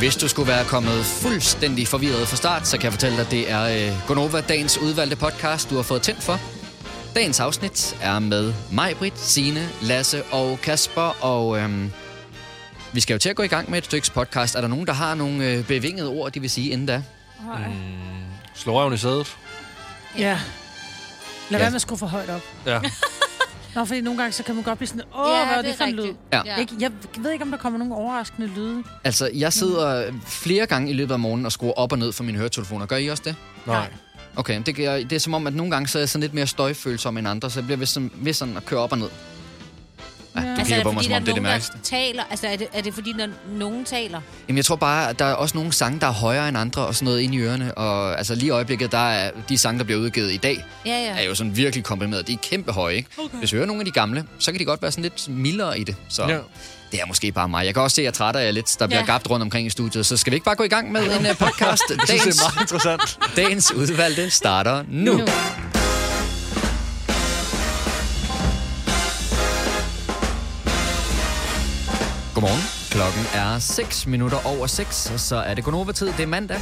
Hvis du skulle være kommet fuldstændig forvirret fra start, så kan jeg fortælle dig, at det er Gonova, dagens udvalgte podcast, du har fået tændt for. Dagens afsnit er med Maj-Brit, Signe, Lasse og Kasper, og vi skal jo til at gå i gang med et stykke podcast. Er der nogen, der har nogle bevingede ord, de vil sige inden da? Slå røven i sædet. Ja. Lad være med at skrue for højt op. Ja. Nå, fordi nogle gange, så kan man godt blive sådan, hvad er det for en lyd? Ja. Jeg ved ikke, om der kommer nogen overraskende lyde. Altså, jeg sidder flere gange i løbet af morgenen og skruer op og ned for mine høretelefoner. Gør I også det? Nej. Okay, det er som om, at nogle gange, så er jeg sådan lidt mere støjfølsom end andre, så jeg bliver ved sådan at køre op og ned. Ja. Altså, er det fordi, når nogen taler? Jamen, jeg tror bare, at der er også nogle sange, der er højere end andre og sådan noget inde i ørerne. Og altså, lige i øjeblikket, der er de sange, der bliver udgivet i dag, er jo sådan virkelig komprimeret. De er kæmpe høje, ikke? Okay. Hvis vi hører nogle af de gamle, så kan de godt være sådan lidt mildere i det. Så det er måske bare mig. Jeg kan også se, at jeg trætter jer lidt, der bliver gabt rundt omkring i studiet. Så skal vi ikke bare gå i gang med en podcast? Det er meget interessant. Dagens udvalgte starter nu. Godmorgen. Klokken er 6:06, og så er det Gonova-tid. Det er mandag.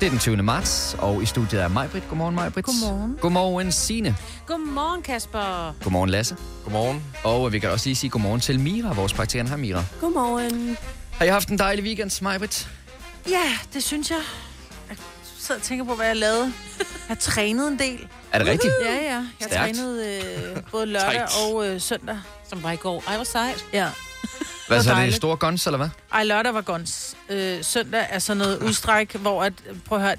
Det er den 20. marts, og i studiet er Maj-Brit. Godmorgen, Maj-Brit. Godmorgen. Godmorgen, Signe. Godmorgen, Kasper. Godmorgen, Lasse. Godmorgen. Og vi kan også lige sige godmorgen til Mira, vores praktikerende her, Mira. Godmorgen. Har I haft en dejlig weekend, Maj-Brit? Ja, det synes jeg. Jeg sidder og tænker på, hvad jeg lavede. Jeg trænede en del. Er det rigtigt? Ja. Jeg trænede både lørdag og søndag, som var i går. Ej, hvor sejt. Ja. Hvad så, er det store guns, eller hvad? Ej, lørdag var guns. Søndag er sådan noget udstræk, hvor at, prøv at høre,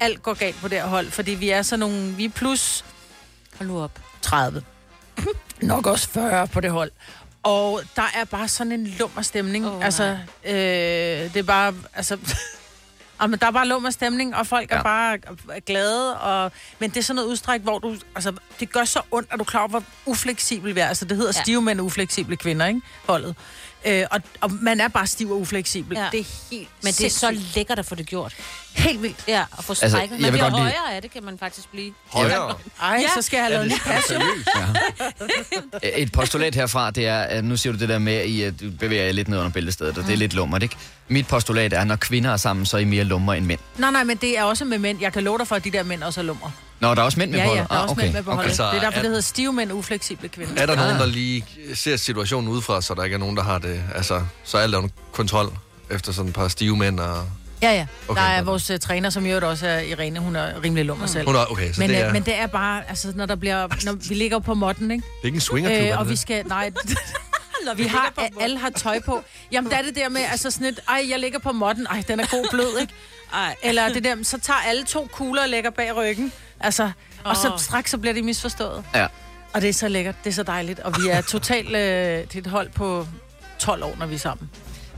alt går galt på det her hold, fordi vi er sådan nogle, vi er plus, hold nu op, 30. Nok også 40 på det hold. Og der er bare sådan en lummer stemning. Det er bare, altså, men der er bare lummer stemning, og folk er bare glade, men det er sådan noget udstræk, hvor du, altså, det gør så ondt, at du er klar over, hvor ufleksibel vi er. Altså, det hedder stive mænd og ufleksible kvinder, ikke? Holdet. Og man er bare stiv og ufleksibel. Ja. Det er helt Men det er så lækkert at få det gjort. Helt vildt. Ja, og få strækket. Altså, man bliver højere af det, kan man faktisk blive. Højere? Ej, så skal jeg have lavet en passion. Et postulat herfra, det er, nu siger du det der med, at du bevæger jer lidt ned under bæltestedet, og det er lidt lummert, ikke? Mit postulat er, når kvinder er sammen, så er I mere lummer end mænd. Nej, men det er også med mænd. Jeg kan love dig for, at de der mænd også er lummer. Nå, der er også mænd med på det. Ja, der er også mænd med på holdet. Det er derfor, det hedder stive mænd og ufleksible kvinder. Er der nogen, der lige ser situationen udefra, så der ikke er nogen, der har det? Altså, så er alt under kontrol efter sådan et par stive mænd og... Ja. Okay, der er vores træner, som jo også er Irene, hun er rimelig lummer selv. Hun er, okay, så men, det er... Men det er bare, altså, når vi ligger på måtten, ikke? Det er ikke en swingerklub, og vi skal... Nej, alle har tøj på. Jamen, der er det der med, altså sådan et, jeg ligger på måtten, den er god blød, ikke? Eller det der, så tager alle to kugler og lægger bag ryggen. Altså, og så straks så bliver det misforstået. Ja. Og det er så lækkert, det er så dejligt. Og vi er totalt et hold på 12 år, når vi er sammen.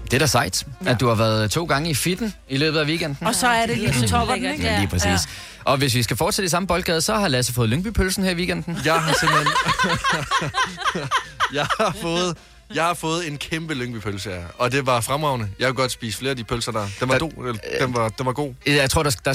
Det er da sejt, at du har været 2 gange i fitten i løbet af weekenden. Og så er det lige på toppen, ikke? Ja, lige præcis. Ja. Og hvis vi skal fortsætte i samme boldgade, så har Lasse fået Lyngby-pølsen her i weekenden. Jeg har fået en kæmpe Lyngby-pølse, og det var fremragende. Jeg kunne godt spise flere af de pølser der. Den var god. Jeg tror, der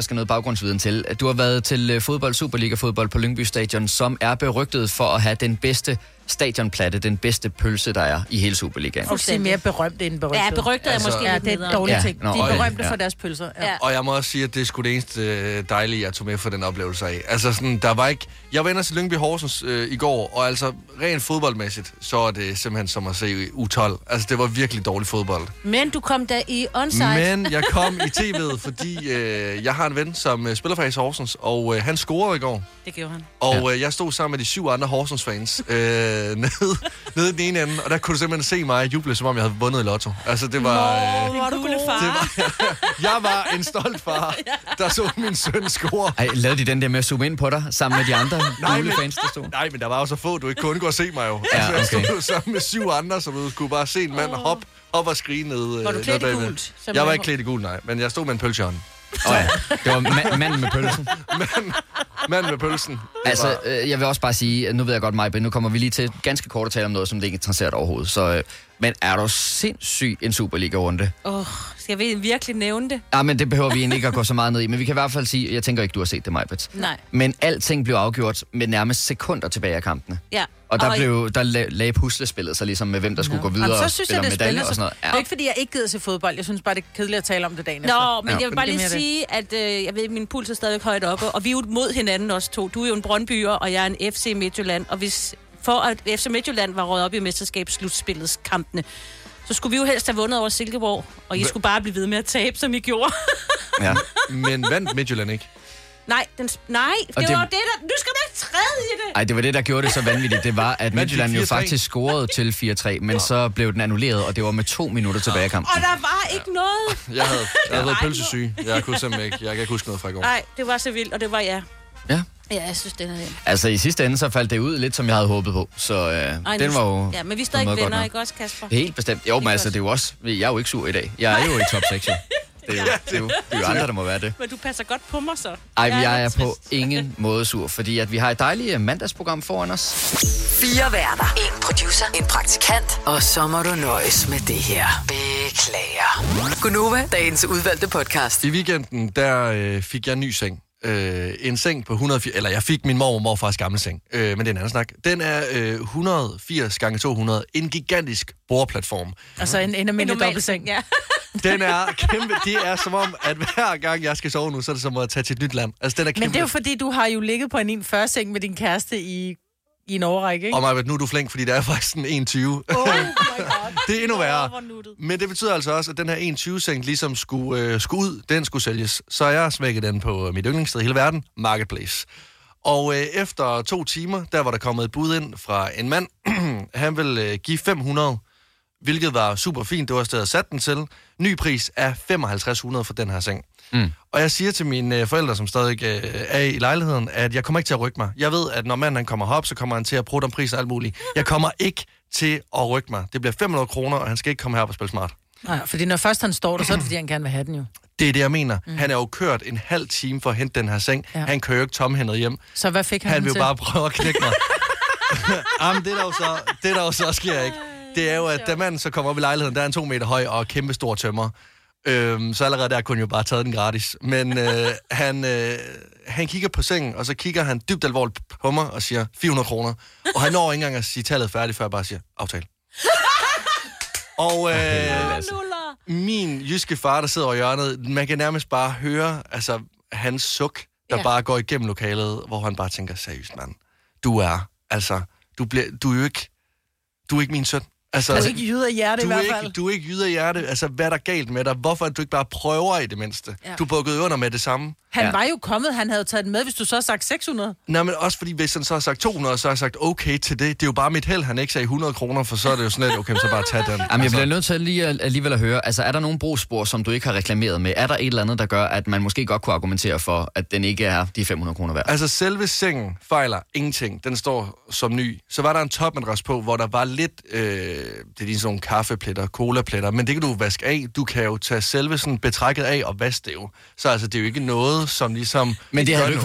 skal noget baggrundsviden til. Du har været til fodbold, Superliga-fodbold på Lyngby Stadion, som er berygtet for at have den bedste stadionplatte, den bedste pølse, der er i hele Superligaen. Og sige mere berømte end berygtet. Ja, berygtet er måske lidt en dårlig ting. De er berømte for deres pølser. Ja. Og jeg må også sige, at det er sgu det eneste dejlige, jeg tog med for den oplevelse af. Altså sådan, der var ikke... Jeg var inde til Lyngby Horsens i går, og altså rent fodboldmæssigt, så er det simpelthen som at se U12. Altså, det var virkelig dårlig fodbold. Men du kom da i onsite. Men jeg kom i tv'et, fordi jeg har en ven, som spiller for AS Horsens, og han scorede i går. Det gjorde han. Og jeg stod sammen med de 7 andre Horsens fans nede i den ene ende, og der kunne du simpelthen se mig juble, som om jeg havde vundet i lotto. Altså, det var... var du gode far. Jeg var en stolt far, der så min søn score. Ej, lavede de den der med at zoome ind på dig, sammen med de andre julefans, der stod? Nej, men der var jo så få, du ikke kunne undgå at se mig jo. Altså, jeg stod jo sammen med 7 andre, så du skulle bare se en mand hoppe op og skrige ned. Var du klædt i gult? Jeg var ikke klædt i gult, nej, men jeg stod med en pølse i hånden. Det var manden med pølsen. Manden med pølsen. Altså, jeg vil også bare sige, nu ved jeg godt, Maj-Brit, nu kommer vi lige til ganske kort at tale om noget, som det ikke interesserer overhovedet. Så Men er du sindssyg en Superliga-runde? Skal vi virkelig nævne det? Ja, men det behøver vi egentlig ikke at gå så meget ned i. Men vi kan i hvert fald sige, jeg tænker ikke, du har set det, Majbrit. Nej. Men alting blev afgjort med nærmest sekunder tilbage af kampene. Ja. Og der lagde puslespillet sig ligesom med, hvem der skulle gå videre. Jamen, så synes jeg, det spiller og sådan noget. Ja. Det er ikke, fordi jeg ikke gider se fodbold. Jeg synes bare, det er kedeligt at tale om det dagen efter. Nå, men jeg vil bare lige sige, at jeg ved, min puls er stadig højt oppe. Og vi er jo mod hinanden også to. Du er jo en Brøndbyer, og jeg er en FC Midtjylland. Og hvis for at FC Midtjylland var røget op i mesterskabsslutspillets kampene, så skulle vi jo helst have vundet over Silkeborg. Og I skulle bare blive ved med at tabe, som I gjorde. Ja, men vandt Midtjylland ikke? Nej, det var det, der... Nu skal man ikke træde i det! Nej, det var det, der gjorde det så vanvittigt. Det var, at Midtjylland jo faktisk scorede til 4-3, men så blev den annulleret, og det var med 2 minutter tilbage i kampen. Og der var ikke noget! Jeg havde været pølsesyge. Jeg kunne simpelthen ikke. Jeg kan ikke huske noget fra i går. Nej, det var så vildt, og det var Ja, jeg synes, den er den. Altså, i sidste ende, så faldt det ud lidt, som jeg havde håbet på. Så den var jo... Ja, men vi står ikke venner, ikke også, Kasper? Helt bestemt. Jo, men altså, det er jo også... Jeg er jo ikke sur i dag. Jeg er jo i top 6. Det er jo andre, der må være det. Men du passer godt på mig, så. Ej, jeg er på ingen måde sur, fordi at vi har et dejligt mandagsprogram foran os. 4 værter, 1 producer, 1 praktikant, og så må du nøjes med det her. Beklager. Gunova, dagens udvalgte podcast. I weekenden, der fik jeg en ny seng. En seng på 180... Eller jeg fik min mormor fra gamle seng, men det er en anden snak. Den er 180x200, en gigantisk boreplatform. Altså en almindelig dobbeltseng, ja. Den er kæmpe. Det er som om, at hver gang jeg skal sove nu, så er det som at tage til et nyt land. Altså, den er kæmpe. Men det er jo fordi, du har jo ligget på en 1,40-seng med din kæreste i en overrække, ikke? Og Maja, nu er du flink, fordi der er faktisk en 1,20. Oh my god. Det er endnu værre. Men det betyder altså også, at den her 1,20-seng ligesom skulle ud. Den skulle sælges. Så jeg smækkede den på mit yndlingssted i hele verden, Marketplace. Og efter 2 timer, der var der kommet et bud ind fra en mand. Han ville give 500, hvilket var super fint. Det var stedet at sætte den til. Ny pris er 5.500 for den her seng. Mm. Og jeg siger til mine forældre, som stadig er i lejligheden, at jeg kommer ikke til at rykke mig. Jeg ved, at når manden kommer herop, så kommer han til at bruge den pris og alt muligt. Jeg kommer ikke til at rykke mig. Det bliver 500 kroner, og han skal ikke komme herop og spille smart. Nej, fordi når først han står der, så er det, fordi han gerne vil have den jo. Det er det, jeg mener. Mm. Han er jo kørt en halv time for at hente den her seng. Ja. Han kører jo ikke tomhændet hjem. Så hvad fik han til? Han vil jo bare prøve at knække mig. Jamen, det der jo så sker ikke. Det er jo, at da manden så kommer op i lejligheden, der er en 2 meter høj og kæmpe stor tømmer. Så allerede der kunne jo bare tage den gratis. Men han kigger på sengen, og så kigger han dybt alvorligt på mig og siger 400 kroner. Og han når ikke engang at sige tallet færdigt, før jeg bare siger, aftale. Og min jyske far, der sidder over hjørnet, man kan nærmest bare høre altså, hans suk, der bare går igennem lokalet, hvor han bare tænker, seriøst mand, du er ikke min søn. Altså ikke jyder hjerte i hvert fald. Du er ikke jyder hjerte. Altså, hvad er der galt med dig? Hvorfor er du ikke bare prøver i det mindste? Ja. Du bukkede under med det samme. Han var jo kommet, han havde taget den med, hvis du så har sagt 600. Nej, men også fordi, hvis han så har sagt 200, så har jeg sagt okay til det. Det er jo bare mit held, han ikke sagde 100 kroner, for så er det jo sådan lidt, okay, så bare tage den. Jamen, jeg bliver nødt til alligevel at høre, altså er der nogen brugsspor, som du ikke har reklameret med? Er der et eller andet, der gør, at man måske godt kunne argumentere for, at den ikke er de 500 kroner værd? Altså, selve sengen fejler ingenting. Den står som ny. Så var der en topmadras på, hvor der var lidt... det er lige sådan nogle kaffepletter, colapletter, men det kan du vaske af. Du kan jo tage selve sådan betrækket af og vaske det jo. Så altså, det er jo ikke noget, som ligesom... Men det havde du ikke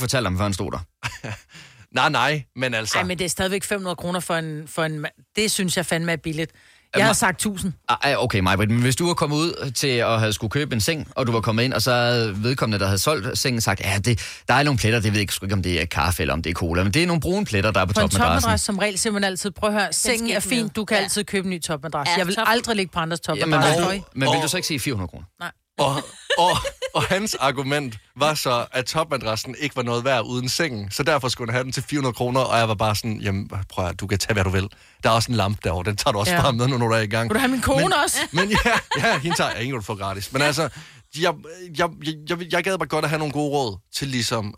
fortalt ham. Før han stod der. nej, men altså... Nej, men det er stadigvæk 500 kroner for en... Det synes jeg fandme er billigt. Jeg har sagt 1000. Okay, Maja, men hvis du var kommet ud til at have skulle købe en seng, og du var kommet ind, og så havde vedkommende, der havde solgt sengen, sagt, ja, der er nogle pletter, det ved jeg ikke, om det er kaffe eller om det er cola, men det er nogle brune pletter, der er på topmadrassen. På en topmadras som regel siger man altid, prøv at høre, sengen er fin, du kan altid købe en ny topmadras. Jeg vil aldrig ligge på andres topmadras. Ja, men vil du så ikke sige 400 kroner? Nej. Og hans argument var så, at topmadrassen ikke var noget værd uden sengen, så derfor skulle han have den til 400 kroner, og jeg var bare sådan, jamen prøv at, du kan tage hvad du vil. Der er også en lampe derovre, den tager du også bare med, når du er i gang. Vil du have min kone også? Men ja, hende tager jeg ikke, du får gratis. Men altså, jeg gad bare godt at have nogle gode råd til ligesom,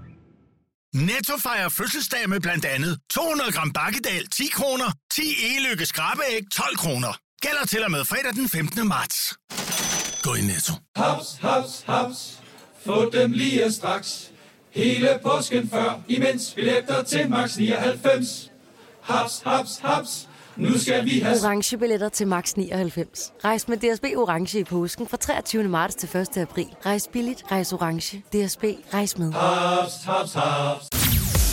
Netto fejrer fødselsdag med blandt andet 200 gram bakkedal 10 kroner, 10 e-lykke skrabeæg 12 kroner. Gælder til og med fredag den 15. marts. Gå i Netto. Haps, haps, haps. Få dem lige straks. Hele påsken før, imens billetter til max 99. Haps, haps, haps. Nu skal vi have orange billetter til max 99. Rejs med DSB Orange i påsken fra 23. marts til 1. april. Rejs billigt, rejs orange. DSB, rejs med. Hops, hops, hops.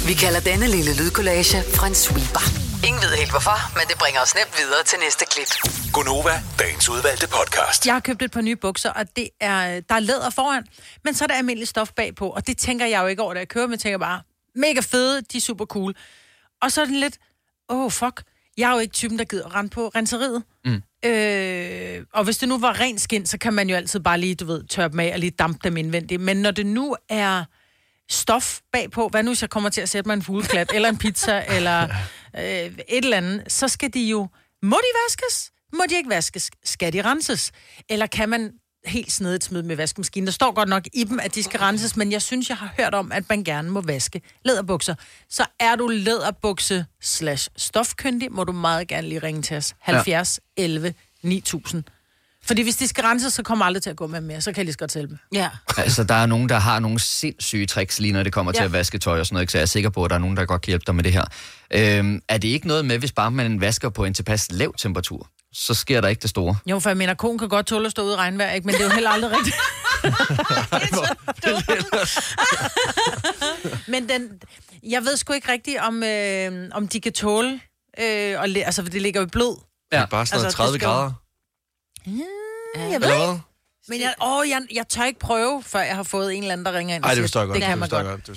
Vi kalder denne lille lydkollage en sweeper. Ingen ved helt hvorfor, men det bringer os nemt videre til næste klip. Gunova, dagens udvalgte podcast. Jeg har købt et par nye bukser, og der er læder foran, men så er der almindelig stof bagpå. Og det tænker jeg jo ikke over, da jeg køber, men jeg tænker bare, mega fede, de er super cool. Og så er den lidt, fuck. Jeg er jo ikke typen, der gider rende på renseriet. Mm. Og hvis det nu var ren skind, så kan man jo altid bare lige, tørre dem af og lige dampe dem indvendigt. Men når det nu er stof bagpå, hvad nu hvis jeg kommer til at sætte mig en fugleklat, eller en pizza, eller et eller andet, så skal de jo... Må de vaskes? Må de ikke vaskes? Skal de renses? Eller kan man helt snedigt smide med vaskemaskinen? Der står godt nok i dem, at de skal renses, men jeg synes, jeg har hørt om, at man gerne må vaske læderbukser. Så er du læderbukse/stofkyndig, må du meget gerne lige ringe til os. 70 11 9000. Fordi hvis de skal renses, så kommer aldrig til at gå med mere. Så kan jeg lige så godt selv med. Ja. Altså, der er nogen, der har nogle sindssyge tricks lige når det kommer til at vaske tøj og sådan noget. Så jeg er sikker på, at der er nogen, der godt kan hjælpe dig med det her. Er det ikke noget med, hvis bare man vasker på en tilpas lav temperatur? Så sker der ikke det store. Jo, for jeg mener, konen kan godt tåle at stå ude i regnvejr, ikke? Men det er jo heller aldrig rigtigt. Men jeg ved sgu ikke rigtigt, om de kan tåle, altså det ligger jo i blod. Ja, bare sådan altså, 30 grader. Jeg ved ikke. Men jeg tør ikke prøve, før jeg har fået en eller anden, der ringer ind og siger, det kan man godt.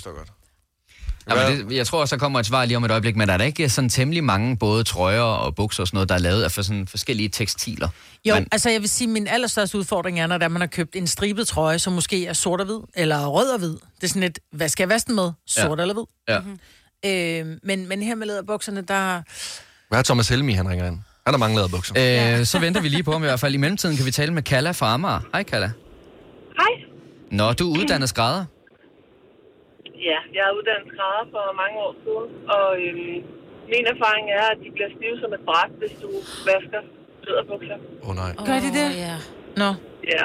Jamen, det, jeg tror også, der kommer et svar lige om et øjeblik, men der er da ikke sådan temmelig mange både trøjer og bukser og sådan noget, der er lavet af sådan forskellige tekstiler? Jo, men altså jeg vil sige, min allerstørste udfordring er, når man har købt en stribet trøje, som måske er sort og hvid, eller rød og hvid. Det er sådan et, hvad skal jeg vaske den med? Sort eller hvid? Ja. Mm-hmm. Men her med læderbukserne, der... Hvad er Thomas Helmi, han ringer ind? Han har mange læderbukser. Så venter vi lige på ham i hvert fald. I mellemtiden kan vi tale med Kalla fra Amager. Hej Kalla. Hej. Nå, du er uddannet skrædder. Ja, jeg er uddannet skrædder for mange år siden, og min erfaring er, at de bliver stive som et bræt, hvis du vasker læderbukser. Åh nej. Gør de det? Ja. Nå. Ja.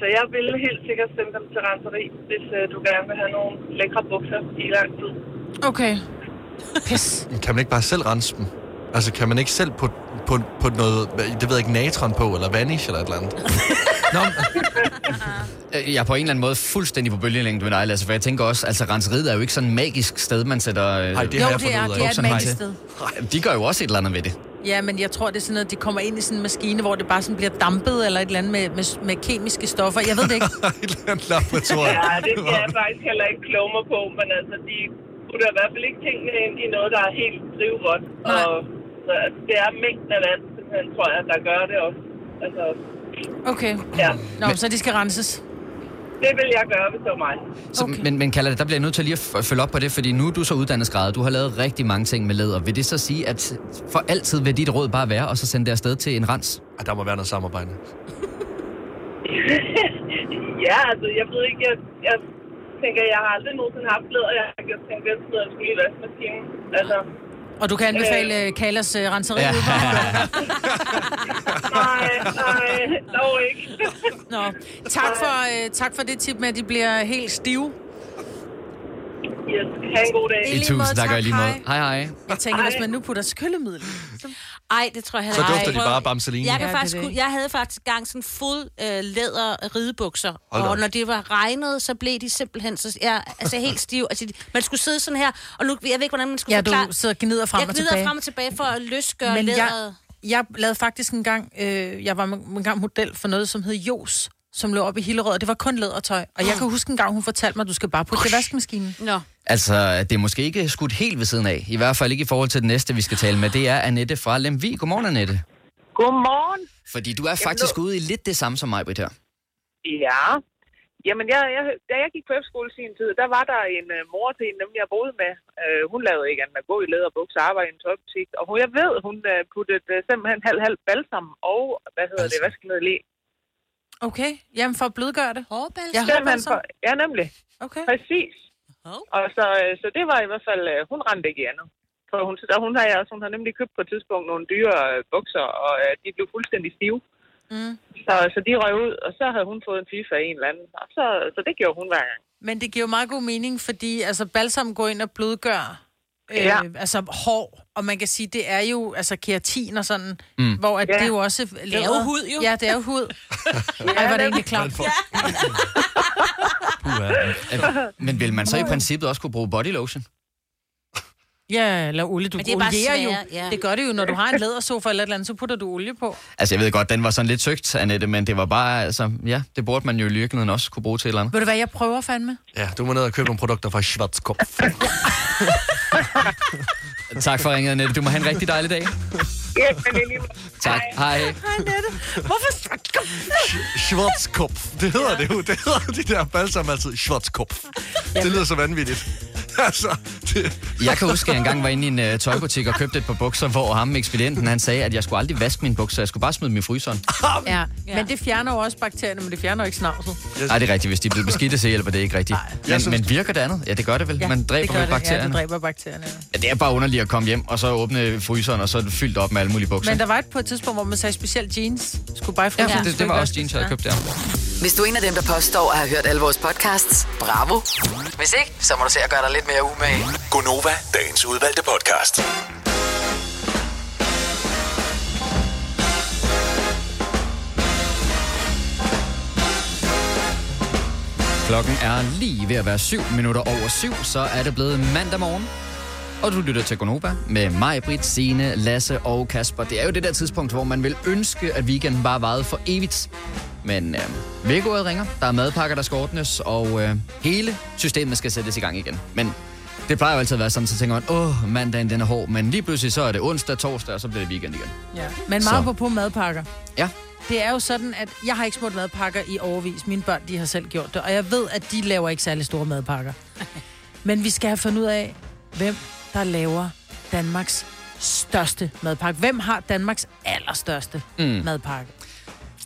Så jeg vil helt sikkert sende dem til renseri, hvis du gerne vil have nogle lækre bukser i lang tid. Okay. Pis. Kan man ikke bare selv rense dem? Altså, kan man ikke selv på noget, det ved jeg ikke, natron på, eller vanish, eller et eller andet? Nå, jeg er på en eller anden måde fuldstændig på bølgelængde med dig, Lasse, for jeg tænker også, altså renseriet er jo ikke sådan et magisk sted, man sætter... Nej, det har jeg fundet ud af. Jo, det er et magisk sted. De gør jo også et eller andet ved det. Ja, men jeg tror, det er sådan noget, de kommer ind i sådan en maskine, hvor det bare sådan bliver dampet, eller et eller andet med kemiske stoffer. Jeg ved det ikke. Et eller andet laboratorium. Ja, det kan jeg faktisk heller ikke kloge mig på, men altså, de putter i hvert fald ikke tingene ind i noget, der er helt drivvådt. Og det er mængden af vand, simpelthen, tror jeg, der gør det også. Altså, okay. Ja. Nå, så de skal renses. Det vil jeg gøre, hvis det var mig. Så, okay. Men Kalla, der bliver jeg nødt til lige at følge op på det, fordi nu er du så uddannet skrædder. Du har lavet rigtig mange ting med læder. Vil det så sige, at for altid vil dit råd bare være, og så sende det afsted til en rens? Der må være noget samarbejde. Ja, altså, jeg ved ikke, jeg tænker, jeg har aldrig nogensinde haft læder. Jeg har ikke tænkt, at jeg skulle i vaskemaskinen. Altså... Og du kan anbefale Kallas renseri ud på? Nej, dog ikke. Nå, tak for det tip med, at de bliver helt stive. Yes, have en god dag. I tusind tak, og lige måde. Hej. Jeg tænker, hvis man nu putter skyllemiddel. Ej, det tror jeg heller ikke. Så dufter de bare bamseline. Jeg havde faktisk gang sådan fuld læder ridebukser, og når det var regnet, så blev de simpelthen helt stiv. Altså, man skulle sidde sådan her, og nu, jeg ved ikke, hvordan man skulle forklare. Ja, du sidder og gnider frem og tilbage. Jeg gnider frem og tilbage for at løsgøre læderet. Jeg lavede faktisk jeg var engang model for noget, som hed Jos, som lå oppe i Hillerød, og det var kun lædertøj. Og jeg kan huske en gang, hun fortalte mig, at du skal bare putte det i vaskemaskinen. Nå. Altså, det er måske ikke skudt helt ved siden af. I hvert fald ikke i forhold til det næste, vi skal tale med. Det er Annette fra Lemvig. Godmorgen, Annette. Godmorgen. Fordi du er faktisk ude i lidt det samme som mig, Britt, her. Ja. Jamen, da jeg gik på efterskole i sin tid, der var der en mor til en, jeg boede med. Hun lavede ikke andet at gå i læderbukser og arbejde i en tøjbutik. Og jeg ved, hun puttede simpelthen halv balsam og, vaskemiddel i. Okay, jamen for at blødgøre det. Hårbalsam? Ja, nemlig. Okay. Præcis. Og så det var i hvert fald, hun rendte ikke i andet. For hun har nemlig købt på et tidspunkt nogle dyre bukser, og de blev fuldstændig stive. Mm. Så de røg ud, og så havde hun fået en FIFA af en eller anden. Og så det gjorde hun hver gang. Men det giver jo meget god mening, fordi altså, balsam går ind og blødgør altså hår. Og man kan sige, det er jo altså keratin og sådan, hvor at det er jo også læder. Det er jo hud, jo. Ja, det er jo hud. Ej, var det egentlig klart. Men vil man så i princippet også kunne bruge body lotion? Ja, eller olie. Du olierer jo. Ja. Det gør det jo, når du har en lædersofa eller et eller andet, så putter du olie på. Altså, jeg ved godt, den var sådan lidt søgt, Annette, men det var bare, altså, ja, det burde man jo i lyrkenheden også kunne bruge til et eller andet. Ved du hvad, jeg prøver fandme? Ja, du må ned og købe nogle produkter fra Schwarzkopf. Tak for ringet, Annette. Du må have en rigtig dejlig dag. Ja, men lige tak. Hej. Hej, Annette. Hvorfor Schwarzkopf? Det hedder det jo. Det hedder de der balsam altid. Schwarzkopf. Det lyder så vanvittigt. Altså, jeg kan huske, at jeg engang var inde i en tøjbutik og købte et par bukser, hvor ham, ekspedienten, han sagde, at jeg skulle aldrig vaske mine bukser. Jeg skulle bare smide dem i fryseren. Ja. Men det fjerner jo også bakterierne, men det fjerner jo ikke snavset. Nej, det er rigtigt. Hvis de bliver beskidte, så hjælper det ikke rigtigt. Men virker det andet? Ja, det gør det vel. Ja, man dræber det bakterierne. Ja, det dræber bakterierne. Ja, det er bare underligt at komme hjem og så åbne fryseren, og så fyldt op med alle mulige bukser. Men der var et på et tidspunkt, hvor man sagde specielt jeans. Skulle bare i fryseren. Ja, det var også jeans, jeg havde købt der. Hvis du er en af dem, der påstår at have hørt alle vores podcasts, bravo. Hvis ikke, så må du se at gøre dig lidt mere umage. Gonova, dagens udvalgte podcast. Klokken er lige ved at være 7:07, så er det blevet mandag morgen. Og du lytter til Gonova med mig, Britt, Signe, Lasse og Kasper. Det er jo det der tidspunkt, hvor man vil ønske, at weekenden bare varede for evigt. Men vækkeordet ringer, der er madpakker, der skal ordnes, og hele systemet skal sættes i gang igen. Men det plejer jo altid at være sådan, så tænker man, mandagen den er hård, men lige pludselig så er det onsdag, torsdag, og så bliver det weekend igen. Ja. Men meget på madpakker. Ja. Det er jo sådan, at jeg har ikke smurt madpakker i overvis. Mine børn, de har selv gjort det, og jeg ved, at de laver ikke særlig store madpakker. Men vi skal have fundet ud af, hvem der laver Danmarks største madpakke. Hvem har Danmarks allerstørste madpakke?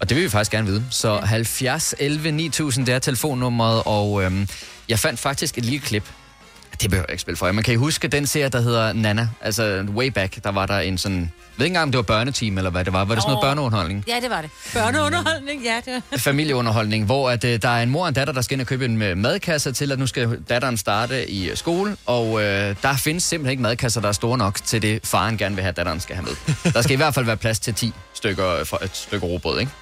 Og det vil vi faktisk gerne vide. Så 70 11 9000, det er telefonnummeret, og jeg fandt faktisk et lille klip. Det behøver jeg ikke spille for jer. Man kan I huske den serie, der hedder Nana? Altså way back, der var der en sådan... Jeg ved ikke engang, om det var børneteam eller hvad det var. Var det sådan noget børneunderholdning? Ja, det var det. Børneunderholdning, ja. Det var. Familieunderholdning, hvor at, der er en mor og en datter, der skal ind og købe en madkasse til, at nu skal datteren starte i skole. Og der findes simpelthen ikke madkasser, der er store nok til det, faren gerne vil have, at datteren skal have med. Der skal i hvert fald være plads til 10 stykker fra et stykke rugbrød, ikke?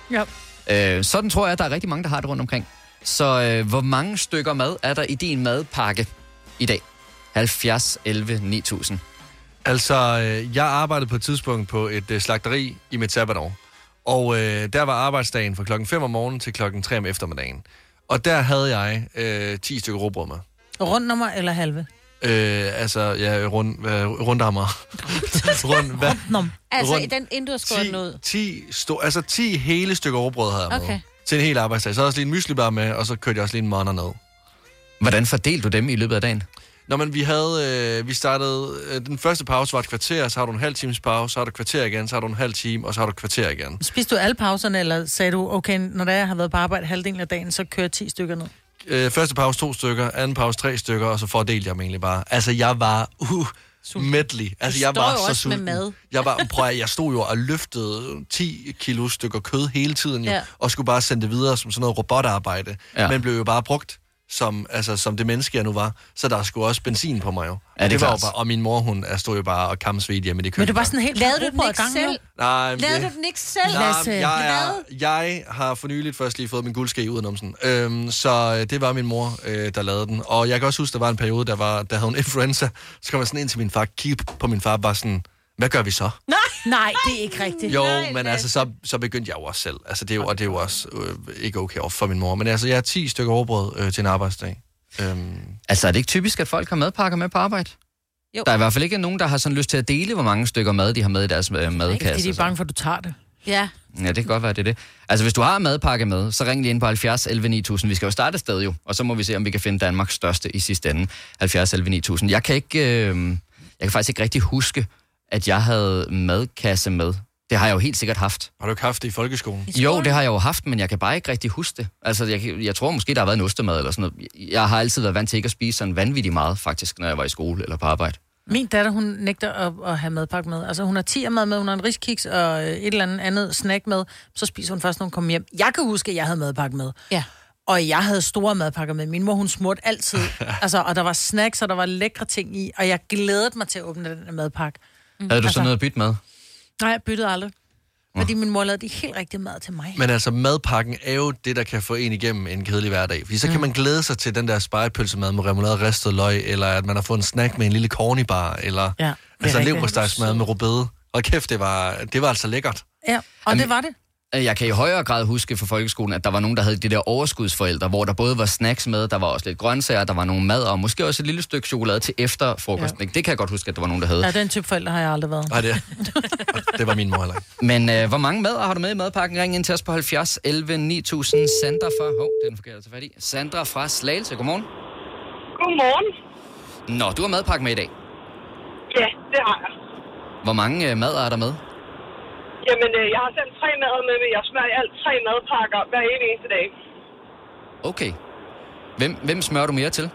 Ja. Sådan tror jeg, at der er rigtig mange, der har det rundt omkring. Så hvor mange stykker mad er der i din madpakke i dag? 70 11 9000. Altså, jeg arbejdede på et tidspunkt på et slagteri i mit sabbatår. Og der var arbejdsdagen fra klokken 5 om morgenen til klokken 3 om eftermiddagen. Og der havde jeg 10 stykker rugbrød med. Rundnummer eller halve? Rundhammer. Rundnummer. Altså, inden du har skåret den ud? 10 hele stykker rugbrød havde jeg med. Okay. Til en hel arbejdsdag. Så havde jeg også lige en myslibar med, og så kørte jeg også lige en måneder ned. Hvordan fordelte du dem i løbet af dagen? Nå, men vi havde, vi startede, den første pause var et kvarter, så har du en halv times pause, så har du et kvarter igen, så har du en halv time, og så har du et kvarter igen. Spiste du alle pauserne, eller sagde du, okay, når jeg har været på arbejde halvdelen af dagen, så kører 10 stykker ned? Første pause 2 stykker, anden pause 3 stykker, og så fordelte jeg mig egentlig bare. Altså, jeg var mætlig. Altså, jeg var så sulten. Mad. Jeg stod jo og løftede 10 kilo stykker kød hele tiden, jo, og skulle bare sende det videre som sådan noget robotarbejde, men blev jo bare brugt. Som det menneske, jeg nu var, så der skulle også benzin på mig jo. Ja, det var jo bare, og min mor, hun stod jo bare og kamsvede hjemme i det køkken. Men det var sådan helt... Lavede du den ikke selv? Nej, jeg har for nyligt først lige fået min guldske udenomsen. Så det var min mor, der lavede den. Og jeg kan også huske, der var en periode, der havde en influenza. Så kom jeg sådan ind til min far, kiggede på min far, bare sådan... Hvad gør vi så? Nej, det er ikke rigtigt. Jo, men altså, så begyndte jeg jo også selv. Altså, det er jo, og det er jo også ikke okay over for min mor. Men altså, jeg har 10 stykker rugbrød til en arbejdsdag. Altså, er det ikke typisk, at folk har madpakker med på arbejde? Jo. Der er i hvert fald ikke nogen, der har sådan lyst til at dele, hvor mange stykker mad, de har med i deres madkasse. Det er de bange for, at du tager det. Ja. Ja, det kan godt være, det er det. Altså, hvis du har madpakke med, så ring lige ind på 70 11 9000. Vi skal jo starte et sted jo, og så må vi se, om vi kan finde Danmarks største i sidste ende. 70 11 9000. Jeg kan faktisk ikke rigtig huske, at jeg havde madkasse med. Det har jeg jo helt sikkert haft. Har du ikke haft det i folkeskolen? Jo, det har jeg jo haft, men jeg kan bare ikke rigtig huske det. Altså, jeg tror måske, der har været en ostemad eller sådan noget. Jeg har altid været vant til ikke at spise sådan vanvittigt meget, faktisk, når jeg var i skole eller på arbejde. Min datter, hun nægter at have madpakke med. Altså, hun har tiermad med, hun har en riskiks og et eller andet snack med. Så spiser hun først, når hun kommer hjem. Jeg kan huske, at jeg havde madpakke med. Ja. Og jeg havde store madpakker med. Min mor, hun smurte altid. Altså, og der var snacks, og der var lækre ting i. Og jeg glædede mig til at åbne den madpakke. Havde du så noget at bytte med? Nej, jeg byttede aldrig. Fordi min mor lavede det helt rigtig mad til mig. Men altså, madpakken er jo det, der kan få en igennem en kedelig hverdag. Fordi så kan man glæde sig til den der spegepølsemad med remoulade, ristet løg, eller at man har fået en snack med en lille cornibar, eller altså leverpostejsmad med rødbede. Og kæft, det var altså lækkert. Ja, og jamen, det var det. Jeg kan i højere grad huske fra folkeskolen, at der var nogen, der havde de der overskudsforældre, hvor der både var snacks med, der var også lidt grøntsager, der var nogle mad, og måske også et lille stykke chokolade til efter frokosten. Ja. Det kan jeg godt huske, at der var nogen, der havde. Ja, den type forældre har jeg aldrig været. Nej, det var min mor heller ikke. Men hvor mange mader har du med i madpakken? Ring ind til os på 70 11 9000. Sandra fra... Sandra fra Slagelse. Godmorgen. Godmorgen. Nå, du har madpakken med i dag. Ja, det har jeg. Hvor mange mader er der med? Jamen, jeg har sendt 3 mader med, men jeg smører i alt 3 madpakker hver eneste dag. Okay. Hvem smører du mere til?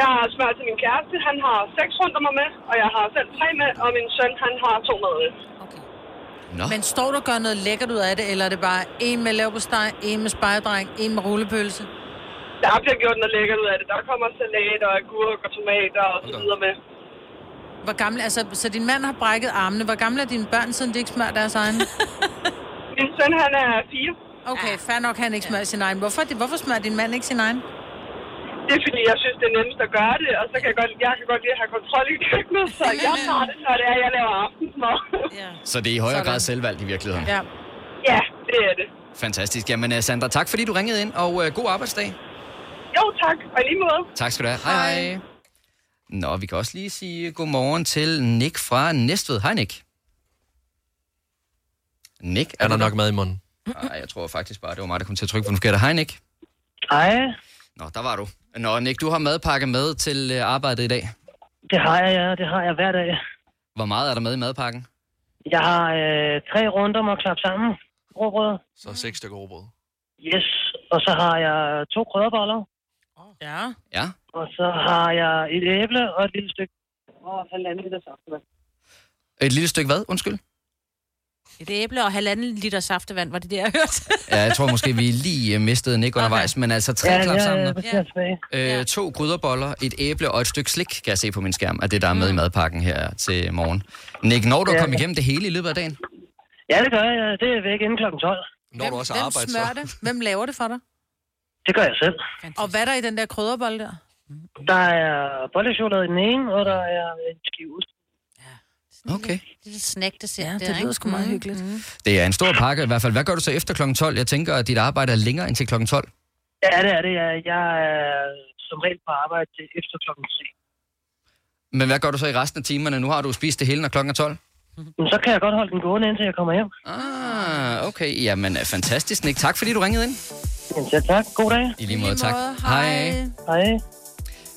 Jeg har smørt til min kæreste. Han har 6 rundt om mig med, og jeg har sendt 3 med, og min søn, han har 2 med. Okay. Nå. Men står du og gør noget lækkert ud af det, eller er det bare en med leverpostej, en med spejedreng, en med rullepølse? Der bliver gjort noget lækkert ud af det. Der kommer salat og agurk og tomater og så videre med. Hvor gamle, altså, så din mand har brækket armene. Hvor gamle er dine børn, siden de ikke smører deres egen? Min søn, han er 4. Okay, fair nok, han ikke smører sin egen. Hvorfor smører din mand ikke sin egen? Det er, fordi jeg synes, det er nemmest at gøre det, og så kan jeg kan godt lide at have kontrol i køkkenet, så jeg tager det, når det er, jeg laver aftensmad. Så det er i højere grad selvvalgt i virkeligheden? Ja, det er det. Fantastisk. Jamen, Sandra, tak fordi du ringede ind, og god arbejdsdag. Jo, tak. Og lige måde. Tak skal du have. Hej. Hej. Nå, vi kan også lige sige godmorgen til Nick fra Næstved. Hej, Nick. Nick, er der nok mad i munden? Nej, jeg tror faktisk bare, det var mig, der kom til at trykke på den forkerte. Hej, Nick. Hej. Nå, der var du. Nå, Nick, du har madpakke med til arbejdet i dag. Det har jeg, ja. Det har jeg hver dag. Hvor meget er der med i madpakken? Jeg har 3 runder med klap sammen. Råbrød. Så 6 stykker råbrød. Yes. Og så har jeg 2 krydderboller. Ja. Ja. Og så har jeg et æble og et lille stykke. Og halvanden liter saftevand. Et lille stykke hvad? Undskyld. Et æble og halvanden liter saftevand, var det det, jeg hørte? Ja, jeg tror måske, vi lige mistede Nick undervejs, okay. Men altså 3 klap sammen. Ja. 2 krydderboller, et æble og et stykke slik, kan jeg se på min skærm, af det, der er med i madpakken her til morgen. Nick, når du kom igennem det hele i løbet af dagen? Ja, det gør jeg. Det er væk inden kl. 12. Når du også arbejder, så. Hvem laver det for dig? Det gør jeg selv. Fantastisk. Og hvad er der i den der krydderbolle der? Der er bollechokolade i den ene, og der er en skive ost. Okay. Det er et snack, der ser det lyder sgu meget hyggeligt. Det er en stor pakke i hvert fald. Hvad gør du så efter kl. 12? Jeg tænker, at dit arbejde er længere end til kl. 12. Ja, det er det. Jeg er som regel på arbejde til efter kl. 10. Men hvad gør du så i resten af timerne? Nu har du spist det hele, når klokken er 12. Så kan jeg godt holde den gående, indtil jeg kommer hjem. Ah, okay. Jamen, fantastisk, Nick. Tak, fordi du ringede ind. Ja, tak. God dag. I lige måde, tak. Hej. Hej.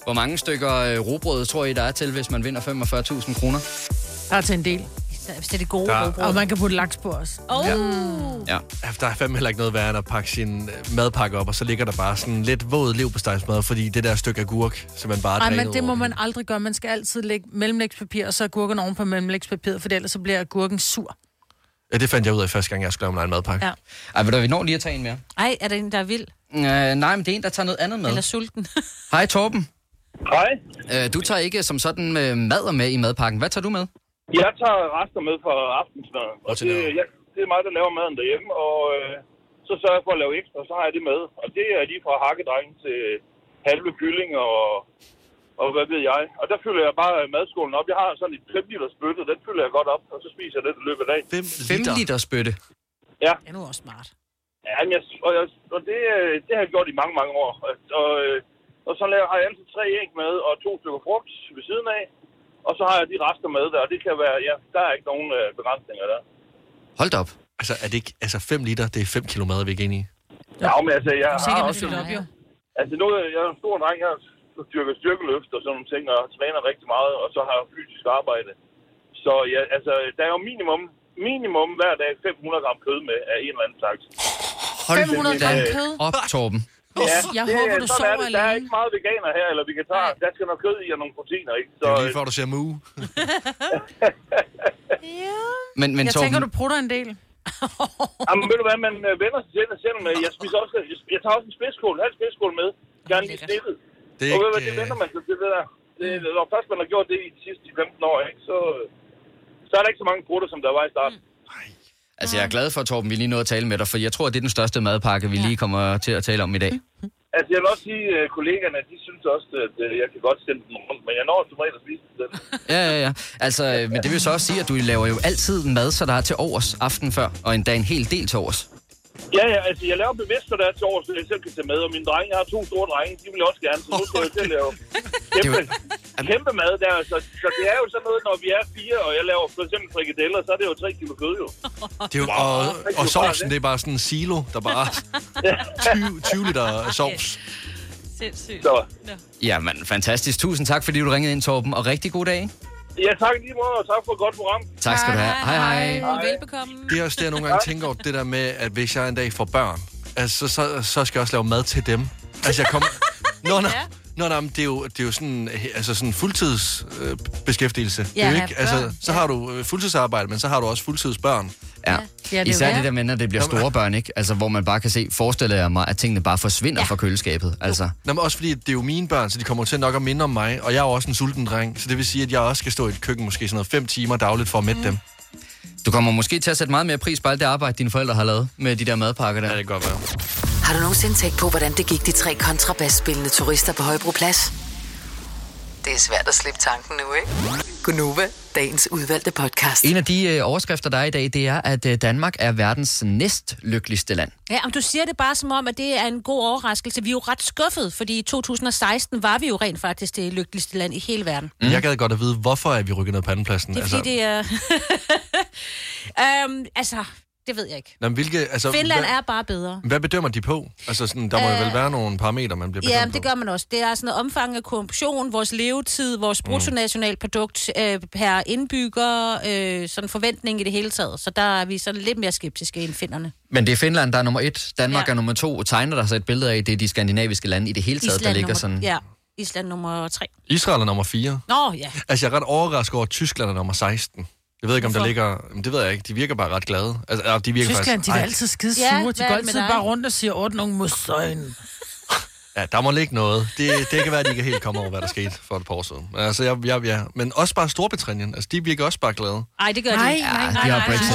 Hvor mange stykker rugbrød tror I, der er til, hvis man vinder 45.000 kroner? Der er til en del. Hvis det er det gode rugbrød. Og man kan putte laks på os. Der er fandme heller ikke noget værre, end at pakke sin madpakke op, og så ligger der bare sådan lidt våd leverpostejsmad, fordi det der stykke agurk, som man bare dræner over. Det må man aldrig gøre. Man skal altid lægge mellemlægspapir, og så agurken oven på mellemlægspapiret, for ellers så bliver agurken sur. Ja, det fandt jeg ud af første gang, jeg skulle lave min egen madpakke. Ja. Ej, vil du nå lige at tage en mere? Ej, er det en, der er vild? Nej, men det er en, der tager noget andet med. Eller sulten. Hej, Torben. Hej. Du tager ikke som sådan mad med i madpakken. Hvad tager du med? Jeg tager rester med fra aftensmad. Og det er mig, der laver maden derhjemme, og så sørger jeg for at lave ekstra, så har jeg det med. Og det er lige fra hakkedrengen til halve kylling og hvad ved jeg. Og der fylder jeg bare madskålen op. Jeg har sådan et 5-liters bøtte, den fylder jeg godt op, og så spiser jeg det i løbet af dagen. 5-liters bøtte? Ja. Det er nu også smart. Ja, men det har jeg gjort i mange år. Og så har jeg altid 3 æg med og 2 stykker frugt ved siden af. Og så har jeg de rester med der, og det kan være, der er ikke nogen begrænsninger der. Hold da op. Altså, er det ikke, 5 liter, det er 5 kilo mad, er vi ikke enige i? Ja, men altså, jeg har også jeg er en stor dreng, jeg dyrker styrkeløft og sådan nogle ting, og træner rigtig meget, og så har jeg fysisk arbejde. Så ja, altså, der er jo minimum hver dag 500 gram kød med af en eller anden slags. 500 gram kød? Op, Torben. Ja, jeg håber, du sover alene. Der er ikke meget veganer her, eller vegetarer. Der skal noget kød i og nogle proteiner, ikke? Så, det er lige for, at du ser muge. Ja. Men jeg tænker, du prutter en del. Jamen, ved du hvad, man vender sig selv med. Jeg tager også en spidskål, halv spidskål med. Gerne lige stillet. Og ved du hvad, det vender man sig til det der. Når først man har gjort det i de sidste 15 år, ikke? Så er der ikke så mange prutter, som der var i starten. Nej. Altså, jeg er glad for, Torben, vi lige nåede at tale med dig, for jeg tror, det er den største madpakke, vi lige kommer til at tale om i dag. Altså, jeg vil også sige, at kollegerne, de synes også, at jeg kan godt sende den rundt, men jeg når som regel at spise den. Ja. Altså, men det vil så også sige, at du laver jo altid mad, så der er til overs aften før, og endda en hel del til overs. Ja, altså, jeg laver bevidst, så der er til overs, så jeg selv kan tage med, og mine drenge, jeg har 2 store drenge, de vil også gerne, så nu skal jeg selv lave kæmpe mad der, så det er jo sådan noget, når vi er 4, og jeg laver for eksempel frikadeller, så er det jo 3 kilo kød, jo. Det er jo og sovsen, det er bare sådan en silo, der bare 20 liter sovs. Sindssygt. Jamen, fantastisk. Tusind tak, fordi du ringede ind, Torben, og rigtig god dag. Ja, tak lige måde, og tak for et godt program. Tak skal du have. Hej. Velbekomme. Det er også det, jeg nogle gange tænker over, det der med, at hvis jeg en dag får børn, altså, så skal jeg også lave mad til dem. Altså, jeg kommer... Nå, men det er jo sådan, altså sådan fuldtidsbeskæftigelse. Ja, ikke? Altså, så har du fuldtidsarbejde, men så har du også fuldtidsbørn. Ja. Ja, det især det der med, når det bliver store børn, ikke? Altså, hvor man bare kan se, forestiller jeg mig, at tingene bare forsvinder fra køleskabet. Altså. Nå, men også fordi, det er jo mine børn, så de kommer til nok at minde om mig, og jeg er jo også en sulten dreng, så det vil sige, at jeg også skal stå i et køkken måske sådan noget 5 timer dagligt for at mætte dem. Du kommer måske til at sætte meget mere pris på alt det arbejde, dine forældre har lavet med de der madpakker der. Ja, det kan godt være. Har du nogensinde tænkt på, hvordan det gik de 3 kontrabasspillende turister på Højbroplads? Det er svært at slippe tanken nu, ikke? Gunova, dagens udvalgte podcast. En af de overskrifter, der er i dag, det er, at Danmark er verdens næstlykkeligste land. Ja, men du siger det bare som om, at det er en god overraskelse. Vi er jo ret skuffet, fordi i 2016 var vi jo rent faktisk det lykkeligste land i hele verden. Mm. Jeg gad godt at vide, hvorfor er vi rykket ned på andenpladsen? Det er fordi, det ved jeg ikke. Nå, Finland er bare bedre. Hvad bedømmer de på? Altså, sådan, der må jo vel være nogle parametre, man bliver bedømt på. Ja, det gør man også. Det er sådan noget omfang af korruption, vores levetid, vores bruttonationalprodukt per indbygger, sådan forventning i det hele taget. Så der er vi sådan lidt mere skeptiske end finderne. Men det er Finland, der er nummer 1. Danmark er nummer 2. Og tegner, der har sat billeder af, det er de skandinaviske lande i det hele taget, Island, der ligger sådan... Ja. Island nummer 3. Israel er nummer 4. Nå, ja. Altså, jeg er ret overrasket over, at Tyskland er nummer 16. Jeg ved ikke, om der ligger... Det ved jeg ikke. De virker bare ret glade. Altså, de virker Tyskland, de er altid skide sure. Ja, de går altid bare rundt og siger, ordne nogen mod søgn. Ja, der må ligge noget. Det kan være, at de ikke helt kommer over, hvad der skete for et par år siden. Altså, ja. Men også bare Storbritannien. Altså, de virker også bare glade. Nej, det gør de. Nej. De har Brexit.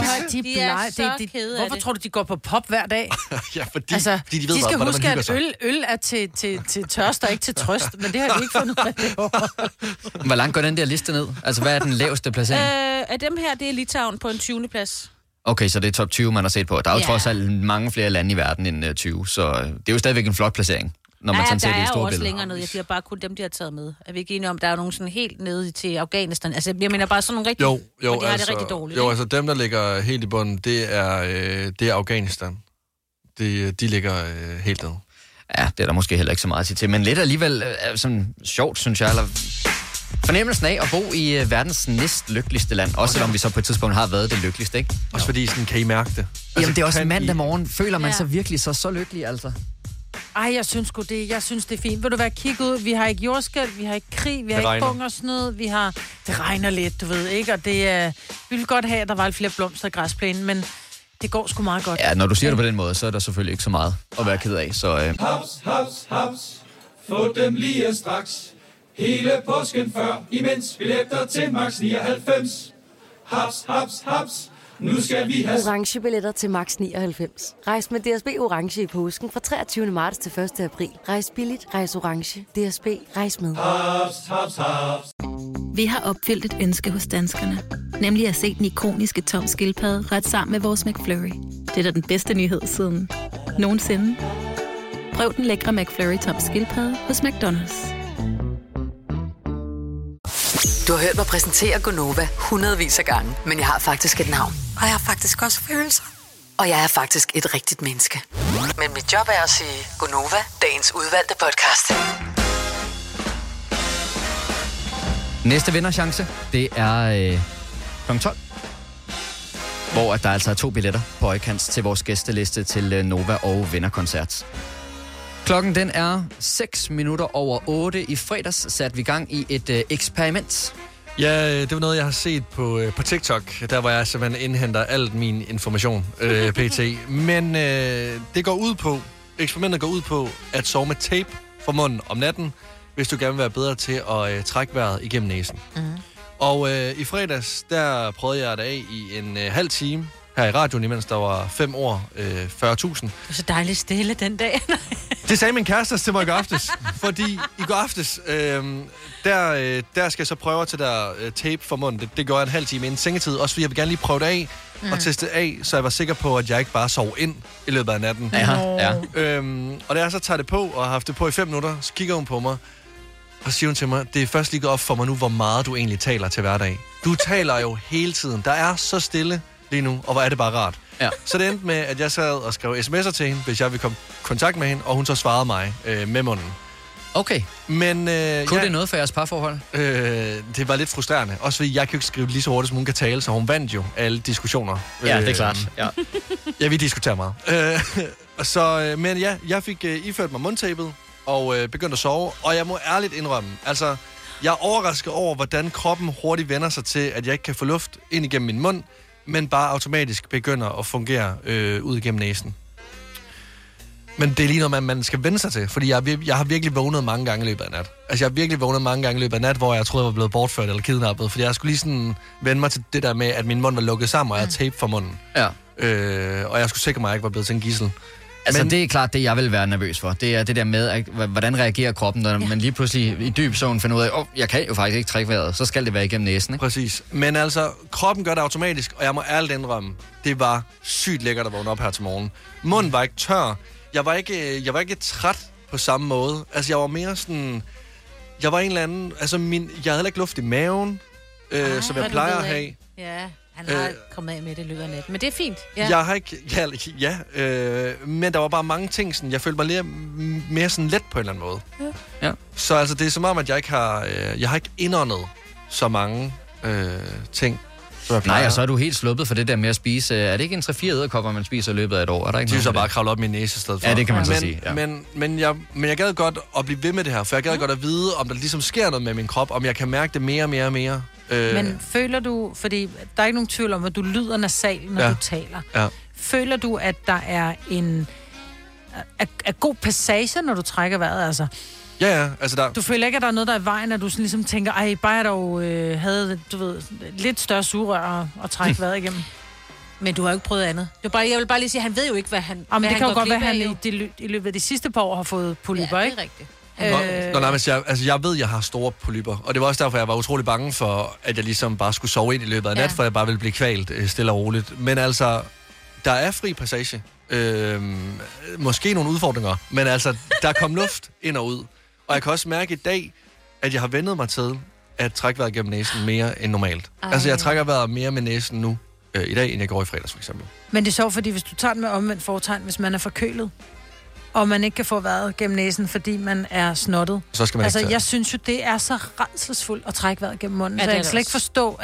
De er så kede. Hvorfor tror du, de går på pop hver dag? Ja, fordi de ved bare, hvordan man hygger sig. De skal huske, at øl er til tørst og ikke til trøst. Men det har de ikke fundet ud. Hvor langt går den der liste ned? Altså, hvad er den laveste placering? Af dem her, det er Litauen på en 20. plads. Okay, så det er top 20, man har set på. Der er jo trods alt mange flere lande i verden end 20, så det er jo stadigvæk en flot placering. Der er jo også længere nede. Jeg siger bare kun dem, de har taget med. Er vi ikke enige om, der er nogen sådan helt nede til Afghanistan? Altså, jeg mener bare sådan nogle rigtig... Jo, de altså, det rigtig dårligt, jo altså dem, der ligger helt i bunden, det er Afghanistan. De ligger helt nede. Ja, det er der måske heller ikke så meget at sige til. Men lidt alligevel sådan sjovt, synes jeg. Eller... Fornemmelsen af at bo i verdens næstlykkeligste land, også selvom vi så på et tidspunkt har været det lykkeligste, ikke? Også fordi, sådan kan I mærke det. Altså, jamen, det er også mandag morgen. Føler man sig virkelig så lykkelig, altså? Ej, jeg synes det er fint. Vil du være kigge ud? Vi har ikke jordskælv, vi har ikke krig, vi har ikke bunkersnød, det regner lidt, du ved, ikke? Og det vi vil godt have, at der var lidt flere blomster i græsplænen, men det går sgu meget godt. Ja, når du siger det på den måde, så er der selvfølgelig ikke så meget at være ked af, så... Haps, få dem lige straks. Hele påsken før, imens billetter til max 99. Haps. Nu skal vi have orange billetter til max 99. Rejs med DSB Orange i påsken fra 23. marts til 1. april. Rejs billigt, rejs orange. DSB, rejs med. Hops. Vi har opfyldt et ønske hos danskerne. Nemlig at se den ikoniske Tom Skildpadde ret sammen med vores McFlurry. Det er da den bedste nyhed siden nogensinde. Prøv den lækre McFlurry Tom Skildpadde hos McDonald's. Du har hørt mig præsentere Gonova hundredvis af gange, men jeg har faktisk et navn. Og jeg har faktisk også følelser. Og jeg er faktisk et rigtigt menneske. Men mit job er at sige Gonova, dagens udvalgte podcast. Næste vinderchance, det er kl. 12. Hvor der altså er 2 billetter på øjekants til vores gæsteliste til Nova og Vinderkoncert. Klokken den er 8:06. I fredags satte vi gang i et eksperiment. Ja, det var noget, jeg har set på TikTok, der hvor jeg simpelthen indhenter alt min information, pt. Men eksperimentet går ud på at sove med tape for munden om natten, hvis du gerne vil være bedre til at trække vejret igennem næsen. Mm-hmm. Og i fredags, der prøvede jeg det af i en halv time her i radioen, imens der var 5 år 40.000. Det var så dejligt stille den dag. Det sagde min kæreste til mig i går aftes, fordi i går aftes, der skal jeg så prøve til der tape for munden. Det gør jeg en halv time inden sengetid, også fordi jeg vil gerne lige prøve det af og teste af, så jeg var sikker på, at jeg ikke bare sov ind i løbet af natten. Ja. Og da jeg så tager det på, og har haft det på i 5 minutter, så kigger hun på mig, og siger hun til mig, det er først lige gået op for mig nu, hvor meget du egentlig taler til hverdag. Du taler jo hele tiden. Der er så stille lige nu, og hvor er det bare rart. Ja. Så det endte med, at jeg sad og skrev sms'er til hende, hvis jeg ville komme i kontakt med hende, og hun så svarede mig med munden. Okay. Men, kunne det noget for jeres parforhold? Det var lidt frustrerende. Også fordi jeg kan jo ikke skrive lige så hurtigt, som hun kan tale, så hun vandt jo alle diskussioner. Ja, det er klart. Ja. Ja, vi diskuterer meget. Jeg fik iført mig mundtapet og begyndte at sove, og jeg må ærligt indrømme, altså, jeg er overrasket over, hvordan kroppen hurtigt vender sig til, at jeg ikke kan få luft ind igennem min mund, men bare automatisk begynder at fungere ud igennem næsen. Men det er lige noget, man skal vende sig til, fordi jeg har virkelig vågnet mange gange i løbet af nat. Altså, jeg har virkelig vågnet mange gange i løbet af nat, hvor jeg troede, jeg var blevet bortført eller kidnappet, fordi jeg skulle lige sådan vende mig til det der med, at min mund var lukket sammen, og jeg havde tape for munden. Ja. Og jeg skulle sikre mig, at jeg ikke var blevet til en gidsel. Altså, men det er klart det, jeg vil være nervøs for. Det er det der med, at, hvordan reagerer kroppen, når man lige pludselig i dyb søvn finder ud af, jeg kan jo faktisk ikke trække vejret, så skal det være igennem næsen, ikke? Præcis. Men altså, kroppen gør det automatisk, og jeg må ærligt indrømme, det var sygt lækkert at vågne op her til morgen. Munden var ikke tør. Jeg var ikke træt på samme måde. Altså, jeg var mere sådan... Jeg var en eller anden... Altså, jeg havde heller ikke luft i maven, som jeg plejer at have. Ja. Han har kommet af med det lyder lidt, men det er fint. Ja. Jeg har ikke... men der var bare mange ting, sådan, jeg følte mig mere sådan let på en eller anden måde. Ja. Ja. Så altså, det er som om, at jeg ikke har... jeg har ikke indåndet så mange ting. Nej, og så er du helt sluppet for det der med at spise. Er det ikke en 3-4 æderkopper, man spiser i løbet af et år? Er der ikke de vil så bare kravle op min næse i stedet for. Ja, det kan man så sige. Ja. Men jeg gad godt at blive ved med det her, for jeg gad godt at vide, om der ligesom sker noget med min krop, om jeg kan mærke det mere. Men føler du, fordi der er ikke nogen tvivl om, at du lyder nasal, når du taler. Ja. Føler du, at der er en er god passage, når du trækker vejret, altså? Ja, altså der... Du føler ikke, at der er noget, der er i vejen, at du sådan ligesom tænker, bare jeg dog havde, du ved, lidt større sugerør og trække vejret igennem. Men du har jo ikke prøvet andet. Jeg vil bare lige sige, han ved jo ikke, hvad han... Jamen, det kan jo godt være, at han i løbet af de sidste par år har fået polyper, ikke? Ja, det er rigtigt. Jeg ved, jeg har store polyper, og det var også derfor, jeg var utrolig bange for, at jeg ligesom bare skulle sove ind i løbet af nat, for jeg bare ville blive kvalt stille og roligt. Men altså, der er fri passage. Måske nogle udfordringer, men altså, der kom luft ind og ud. Og jeg kan også mærke i dag, at jeg har vendet mig til at trække vejret gennem næsen mere end normalt. Ej. Altså, jeg trækker vejret mere med næsen nu i dag, end jeg går i fredags, for eksempel. Men det er sjovt, fordi hvis du tager den med omvendt foretegn, hvis man er forkølet, og man ikke kan få vejret gennem næsen, fordi man er snottet. Så skal man ikke tage. Jeg synes jo, det er så rædselsfuldt at trække vejret gennem munden. Ja, så jeg kan slet ikke forstå,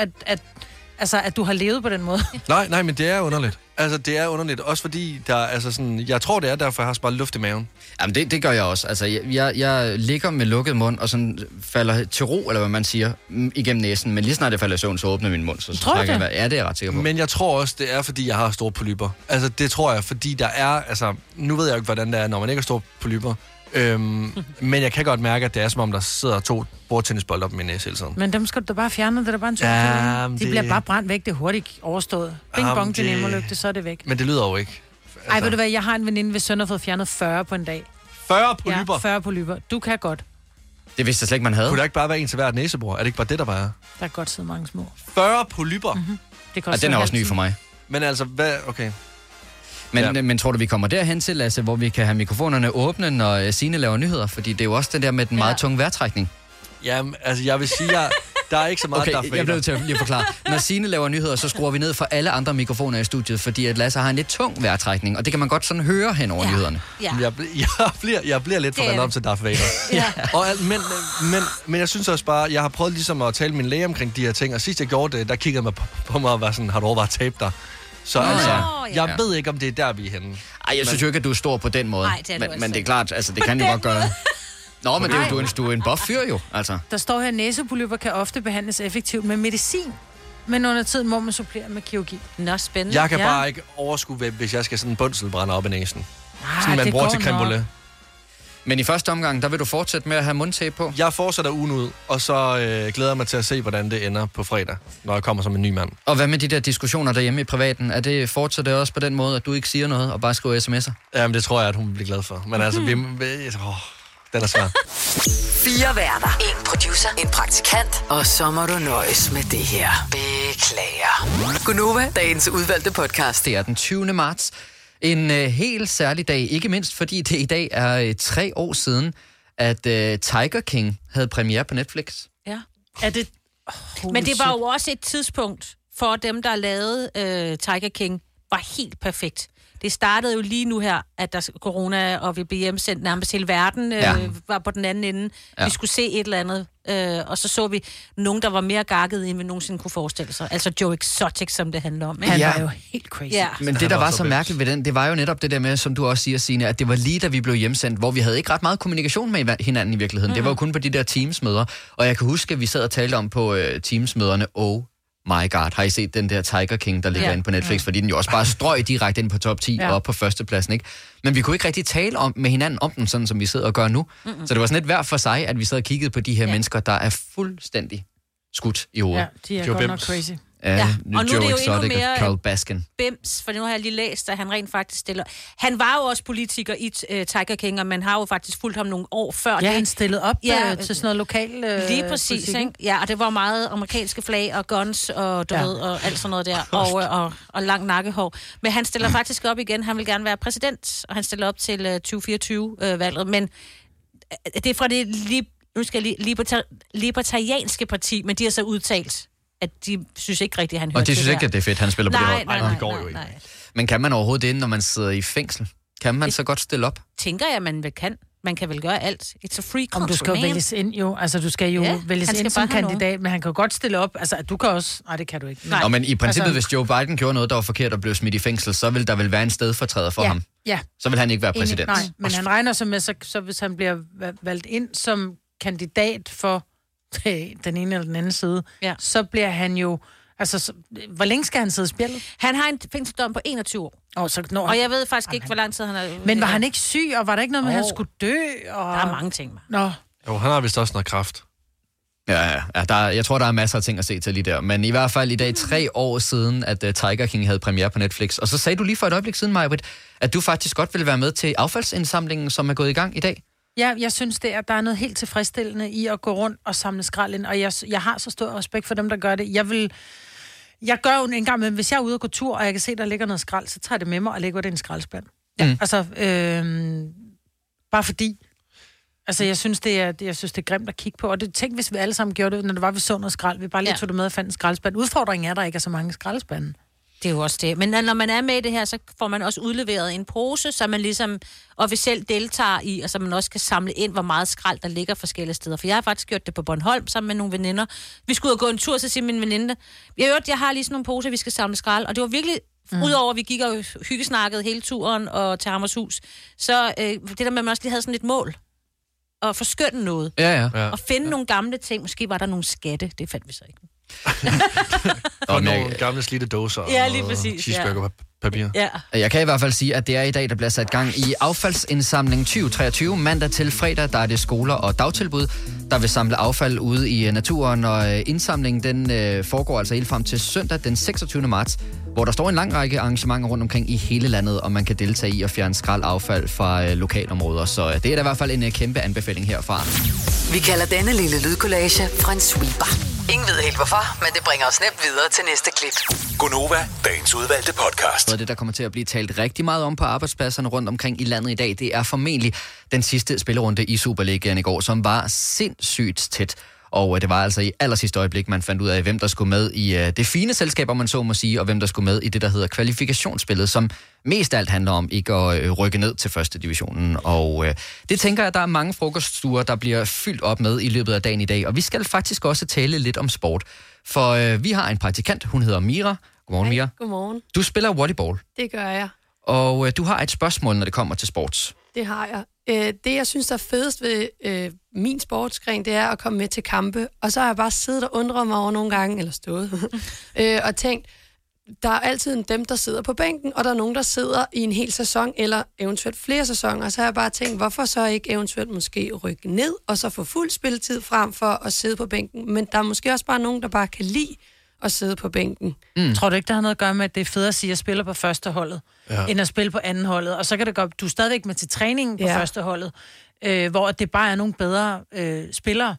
at du har levet på den måde. Nej, men det er underligt. Altså, det er underligt. Også fordi, der, altså sådan, jeg tror, det er derfor, jeg har sparet luft i maven. Jamen, det gør jeg også. Altså, jeg ligger med lukket mund, og sådan falder til ro, eller hvad man siger, igennem næsen. Men lige snart jeg falder i søvn, så åbner min mund. Så tror jeg, det er ret sikker på. Men jeg tror også, det er, fordi jeg har store polyper. Altså, det tror jeg, fordi der er... Altså, nu ved jeg jo ikke, hvordan det er, når man ikke har store polyper. Men jeg kan godt mærke, at det er, som om der sidder 2 bordtennisbold op i min næse hele tiden. Men dem skal du da bare fjerne, det er da bare en tur. Ja, de bliver bare brændt væk, det er hurtigt overstået. Bing bong, det nemme lygte, så er det væk. Men det lyder jo ikke. Altså... Ej, ved du hvad, jeg har en veninde ved søn og fået fjernet 40 på en dag. 40 polyper? Ja, 40 polyper. Du kan godt. Det vidste jeg slet ikke, man havde. Kunne der ikke bare være en til hvert næsebor? Er det ikke bare det, der bare er? Der er godt siddet mange små. 40 polyper? Mm-hmm. Den er også ny for mig. Men altså, hvad... Okay. Men tror du, vi kommer derhen til, Lasse, hvor vi kan have mikrofonerne åbne, når Signe laver nyheder? Fordi det er jo også det der med den meget tunge vejrtrækning. Jamen, altså jeg vil sige, der er ikke så meget, der jeg bliver til at forklare. Når Signe laver nyheder, så skruer vi ned for alle andre mikrofoner i studiet, fordi at Lasse har en lidt tung vejrtrækning, og det kan man godt sådan høre hen over nyhederne. Ja. Jeg bliver lidt forvandlet op til Darth Vader. Ja. Og, men jeg synes også bare, jeg har prøvet ligesom at tale med min læge omkring de her ting, og sidst jeg gjorde det, der kiggede mig på mig og var sådan, har du overvejet tape dig? Så altså, jeg ved ikke, om det er der, vi er henne. Ej, jeg synes jo ikke, at du er stor på den måde. Nej, det er du men det er klart, altså, det på kan jo godt gøre. Nå, men det er jo, du er en buff fyr jo, altså. Der står her, næsepolyper kan ofte behandles effektivt med medicin, men under tiden må man supplere med kirurgi. Nå, spændende. Jeg kan bare ikke overskue, hvis jeg skal sådan en bundselbrænde op i næsen. Nej, sådan, man bruger til creme brûlée. Men i første omgang, der vil du fortsætte med at have mundtape på? Jeg fortsætter ugen ud, og så glæder jeg mig til at se, hvordan det ender på fredag, når jeg kommer som en ny mand. Og hvad med de der diskussioner derhjemme i privaten? Er det fortsætter også på den måde, at du ikke siger noget og bare skriver sms'er? Jamen, det tror jeg, at hun bliver glad for. Men altså, den er svær. 4 værter, 1 producer, 1 praktikant, og så må du nøjes med det her. Beklager. Gunova, dagens udvalgte podcast. Det er den 20. marts. En helt særlig dag, ikke mindst fordi det i dag er 3 år siden, at Tiger King havde premiere på Netflix. Ja. Er det... Men det var jo også et tidspunkt for dem, der lavede Tiger King, var helt perfekt. Det startede jo lige nu her, at der corona og vi blev hjemsendt nærmest hele verden, var på den anden ende. Ja. Vi skulle se et eller andet, og så vi nogen, der var mere gakket, end vi nogensinde kunne forestille sig. Altså Joe Exotic, som det handler om. Ikke? Han var jo helt crazy. Ja. Men det, der var så mærkeligt ved den, det var jo netop det der med, som du også siger, Signe, at det var lige da vi blev hjemsendt, hvor vi havde ikke ret meget kommunikation med hinanden i virkeligheden. Mm-hmm. Det var jo kun på de der Teams-møder. Og jeg kan huske, at vi sad og talte om på Teams-møderne, my god, har I set den der Tiger King, der ligger inde på Netflix? Fordi den jo også bare strøg direkte ind på top 10 og op på førstepladsen, ikke? Men vi kunne ikke rigtig tale med hinanden om den, sådan som vi sidder og gør nu. Mm-hmm. Så det var sådan lidt værd for sig, at vi sad og kiggede på de her mennesker, der er fuldstændig skudt i hovedet. Ja, de er godt nok crazy. Og nu er det jo endnu mere Carl Baskin. Bims, for nu har jeg lige læst, at han rent faktisk stiller... Han var jo også politiker i Tiger King, og man har jo faktisk fulgt ham nogle år før. Ja, det, han stillede op til sådan noget lokal lige præcis, ikke? Ja, og det var meget amerikanske flag og guns og død og alt sådan noget der, og lang nakkehår. Men han stiller faktisk op igen. Han vil gerne være præsident, og han stiller op til 2024-valget. Men det er fra det libertarianske parti, men de har så udtalt... at de synes ikke rigtigt, han hører til. Og de synes ikke, at det er fedt, han spiller på det hold. Nej, det går jo ikke. Men kan man overhovedet det, når man sidder i fængsel? Kan man så godt stille op? Tænker jeg, man kan. Man kan vel gøre alt. It's a free country. Du skal jo vælges ind, jo. Altså, du skal jo vælges ind som kandidat, men han kan godt stille op. Altså, du kan også... Nej, det kan du ikke. Nej. Men i princippet, hvis Joe Biden gjorde noget, der var forkert og blev smidt i fængsel, så vil der vel være en stedfortræder for ham. Ja. Så vil han ikke være præsident. Nej, men han regner så med, så hvis han bliver valgt ind som kandidat for den ene eller den anden side, så bliver han jo... Altså, hvor længe skal han sidde i spjældet? Han har en fængseldom på 21 år. Og jeg ved faktisk ikke, hvor lang tid han har... Men var han ikke syg, og var der ikke noget med, at han skulle dø? Og... Der er mange ting. Nå. Jo, han har vist også noget kræft. Ja. Jeg tror, der er masser af ting at se til lige der. Men i hvert fald i dag, 3 år siden, at Tiger King havde premiere på Netflix. Og så sagde du lige for et øjeblik siden, Majbrit, at du faktisk godt ville være med til affaldsindsamlingen, som er gået i gang i dag. Ja, jeg synes det, at der er noget helt tilfredsstillende i at gå rundt og samle skrald ind, og jeg har så stor respekt for dem, der gør det. Jeg gør jo en gang, men hvis jeg er ude og gå tur, og jeg kan se, der ligger noget skrald, så tager jeg det med mig og lægger det i en skraldspand. Ja, altså, bare fordi. Altså, jeg synes, det er grimt at kigge på, og det tænk, hvis vi alle sammen gjorde det, når det var, vi så noget skrald, vi bare lige tog det med og fandt en skraldspand. Udfordringen er, at der ikke er så mange skraldspande. Det er jo også det. Men når man er med i det her, så får man også udleveret en pose, så man ligesom officielt deltager i, og så man også kan samle ind, hvor meget skrald der ligger forskellige steder. For jeg har faktisk gjort det på Bornholm sammen med nogle veninder. Vi skulle ud og gå en tur, så siger min veninde, jeg har lige sådan nogle poser, vi skal samle skrald. Og det var virkelig, udover at vi gik og hyggesnakkede hele turen og til Hammers Hus, så det der med, at man også lige havde sådan et mål. Og forskønne noget. Og finde nogle gamle ting. Måske var der nogle skatte, det fandt vi så ikke. Og nogle gamle slidte dåser og cheeseburgerpapir. Jeg kan i hvert fald sige, at det er i dag, der bliver sat gang i affaldsindsamling 2023. Mandag til fredag, der er det skoler og dagtilbud, der vil samle affald ude i naturen. Og indsamlingen, den foregår altså helt frem til søndag den 26. marts, hvor der står en lang række arrangementer rundt omkring i hele landet, og man kan deltage i at fjerne skraldaffald fra lokalområder. Så det er da i hvert fald en kæmpe anbefaling herfra. Vi kalder denne lille lydkollage en sweeper. Ingen ved helt hvorfor, men det bringer os nemt videre til næste klip. Gunova, dagens udvalgte podcast. Det, der kommer til at blive talt rigtig meget om på arbejdspladserne rundt omkring i landet i dag, det er formentlig den sidste spillerunde i Superligaen i går, som var sindssygt tæt. Og det var altså i allersidste øjeblik, man fandt ud af, hvem der skulle med i det fine selskab, om man så må sige, og hvem der skulle med i det, der hedder kvalifikationsspillet, som mest alt handler om ikke at rykke ned til første divisionen. Og det tænker jeg, der er mange frokoststuer, der bliver fyldt op med i løbet af dagen i dag. Og vi skal faktisk også tale lidt om sport. For vi har en praktikant, hun hedder Mira. Godmorgen, Mira. Godmorgen. Du spiller volleyball. Det gør jeg. Og du har et spørgsmål, når det kommer til sports. Det har jeg. Det, jeg synes, der er fedest ved min sportsgren, det er at komme med til kampe. Og så har jeg bare siddet og undret mig over nogle gange, eller stået, og tænkt, der er altid dem, der sidder på bænken, og der er nogen, der sidder i en hel sæson, eller eventuelt flere sæsoner. Og så har jeg bare tænkt, hvorfor så ikke eventuelt måske rykke ned, og så få fuld spilletid frem for at sidde på bænken. Men der er måske også bare nogen, der bare kan lide at sidde på bænken. Tror du ikke, der har noget at gøre med, at det er fedt at sige, at jeg spiller på første holdet, end at spille på anden holdet? Og så kan det godt, du er stadigvæk med til træningen på første holdet, hvor det bare er nogle bedre spillere.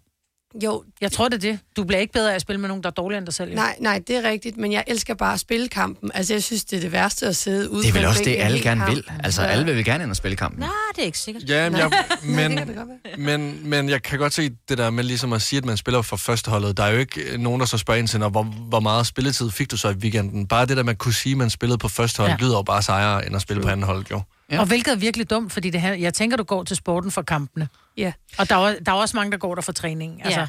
Jo. Jeg tror, det er det. Du bliver ikke bedre af at spille med nogen, der er dårligere end dig selv. Jo. Nej, det er rigtigt, men jeg elsker bare at spille kampen. Altså, jeg synes, det er det værste at sidde ude. Det er vel også det, alle gerne vil. Altså, alle vil gerne ind og spille kampen. Nej, det er ikke sikkert. Men jeg kan godt se det der med ligesom at sige, at man spiller for førsteholdet. Der er jo ikke nogen, der så spørger ind til, hvor meget spilletid fik du så i weekenden? Bare det der, man kunne sige, at man spillede på førsteholdet, lyder jo bare sejere, end at spille på anden hold, jo. Ja. Og hvilket er virkelig dumt, fordi det her, jeg tænker, du går til sporten for kampene. Ja. Og der er også mange, der går der for træning. Altså.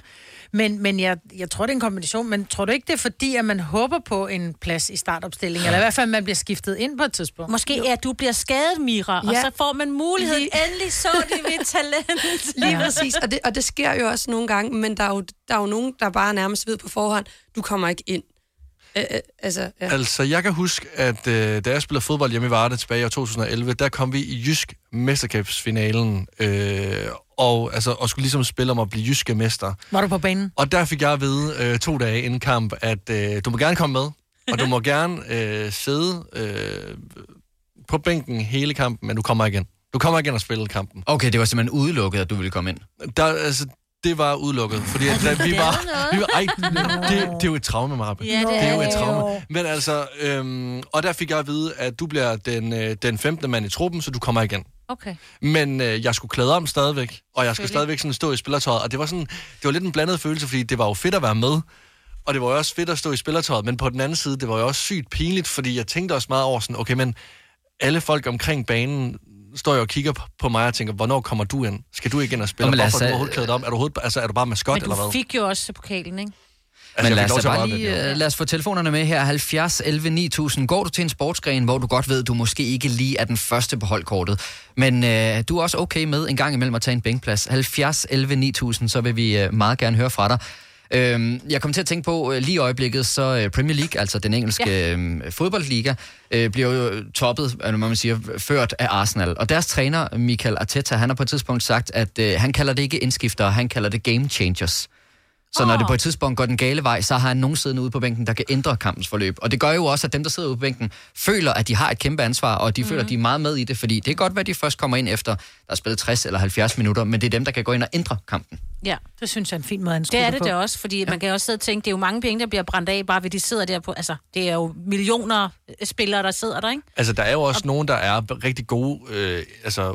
Ja. Men jeg tror, det er en kombination. Men tror du ikke, det er fordi, at man håber på en plads i startopstillingen? Eller i hvert fald, man bliver skiftet ind på et tidspunkt? Måske er du bliver skadet, Mira, og så får man muligheden. Endelig så det ved talent. Lige præcis. Og det sker jo også nogle gange, men der er jo nogen, der bare nærmest ved på forhånd, du kommer ikke ind. Altså, jeg kan huske, at da jeg spillede fodbold hjemme i Varde tilbage i 2011, der kom vi i Jysk Mesterskabsfinalen, og skulle ligesom spille om at blive jyske mester. Var du på banen? Og der fik jeg at vide 2 dage inden kamp, at du må gerne komme med, og du må gerne sidde på bænken hele kampen, men du kommer igen. Du kommer igen og spiller kampen. Okay, det var simpelthen udelukket, at du ville komme ind. Det var udelukket, fordi at vi var det er jo et traume, Marabe. Ja, det er jo et traume. Men altså, og der fik jeg at vide, at du bliver den 15. mand i truppen, så du kommer igen. Okay. Men jeg skulle klæde om stadigvæk, og jeg skulle stadigvæk sådan stå i spillertøjet, og det var lidt en blandet følelse, fordi det var jo fedt at være med, og det var jo også fedt at stå i spillertøjet, men på den anden side, det var jo også sygt pinligt, fordi jeg tænkte også meget over sådan, okay, men alle folk omkring banen står jeg og kigger på mig og tænker, hvornår kommer du ind? Skal du ikke ind og spille? Hvorfor er du overhovedet klædet om? Er du bare maskot eller hvad? Men du fik jo også pokalen, ikke? Men lad os få telefonerne med her. 70 11 9000. Går du til en sportsgren, hvor du godt ved, du måske ikke lige er den første på holdkortet, men du er også okay med en gang imellem at tage en bænkplads. 70 11 9000, så vil vi meget gerne høre fra dig. Jeg kom til at tænke på lige i øjeblikket, så Premier League, altså den engelske fodboldliga, bliver jo toppet, når man siger, ført af Arsenal. Og deres træner, Mikel Arteta, han har på et tidspunkt sagt, at han kalder det ikke indskifter, han kalder det game changers. Så når det på et tidspunkt går den gale vej, så har han nogen siddende ude på bænken, der kan ændre kampens forløb. Og det gør jo også, at dem, der sidder ude på bænken, føler, at de har et kæmpe ansvar, og de føler, at de er meget med i det, fordi det er godt, hvad de først kommer ind efter, der er spillet 60 eller 70 minutter, men det er dem, der kan gå ind og ændre kampen. Ja, det synes jeg er en fin måde, han skubber på. Det er det da også, fordi man kan også sidde og tænke, det er jo mange penge, der bliver brændt af, bare ved de sidder der på, altså det er jo millioner spillere, der sidder der, ikke? Altså der er jo også nogen, der er rigtig gode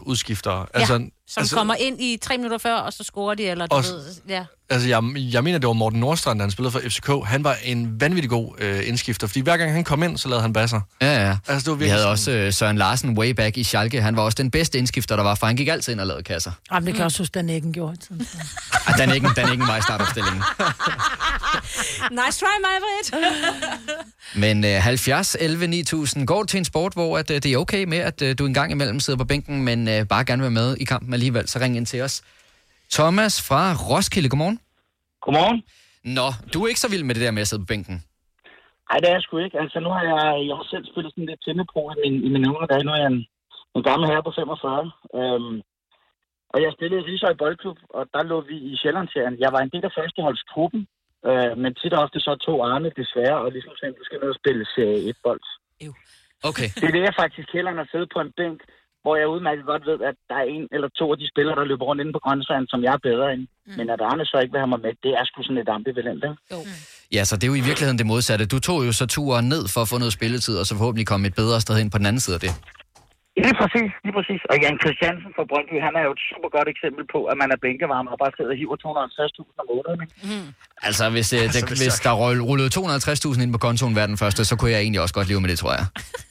udskiftere. Altså, ja, som kommer ind i 3 minutter før, og så scorer de, eller du ved, ja. Altså jeg mener, det var Morten Nordstrand, der han spillede for FCK. Han var en vanvittig god indskifter, fordi hver gang han kom ind, så lavede han basser. Ja. Altså, vi havde sådan... også Søren Larsen way back i Schalke. Han var også den bedste indskifter, der var, for han gik altid ind og lavede kasser. Jamen, det kan jeg også huske, Dan Eggen gjorde. Dan Eggen var i startopstillingen. Nice try, Majbrit. Men 70, 11, 9000 går til en sport, hvor at, det er okay med, at du en gang imellem sidder på bænken, men bare gerne vil med i kampen alligevel, så ring ind til os. Thomas fra Roskilde, godmorgen. Godmorgen. Nå, du er ikke så vild med det der med at sidde på bænken? Nej, det er jeg sgu ikke. Altså, nu har jeg også selv spillet sådan lidt tænde på i min unge dag. Nu er jeg en gammel herre på 45. Og jeg spillede i Rishøj Boldklub, og der lå vi i Sjællandsserien. Jeg var en del af førsteholdstruppen, men tit og ofte så tog Arne desværre, og ligesom sagde, du skal ned og spille Serie 1-bold. Okay. Det vil jeg faktisk hellere, end at sidde på en bænk, hvor jeg udmærket godt ved, at der er en eller to af de spillere, der løber rundt inde på grøntsagerne, som jeg er bedre end. Men at Arne så ikke vil have mig med, det er sgu sådan lidt ambivalent, ikke? Jo. Ja, så det er jo i virkeligheden det modsatte. Du tog jo så turen ned for at få noget spilletid, og så forhåbentlig komme et bedre sted hen på den anden side af det. Lige præcis. Og Jan Christiansen fra Brøndby, han er jo et super godt eksempel på, at man er bænkevarme og bare sidder og hiver 250.000 om måneden. Altså, hvis der rullede 250.000 ind på kontoen hver den første, så kunne jeg egentlig også godt leve med det, tror jeg.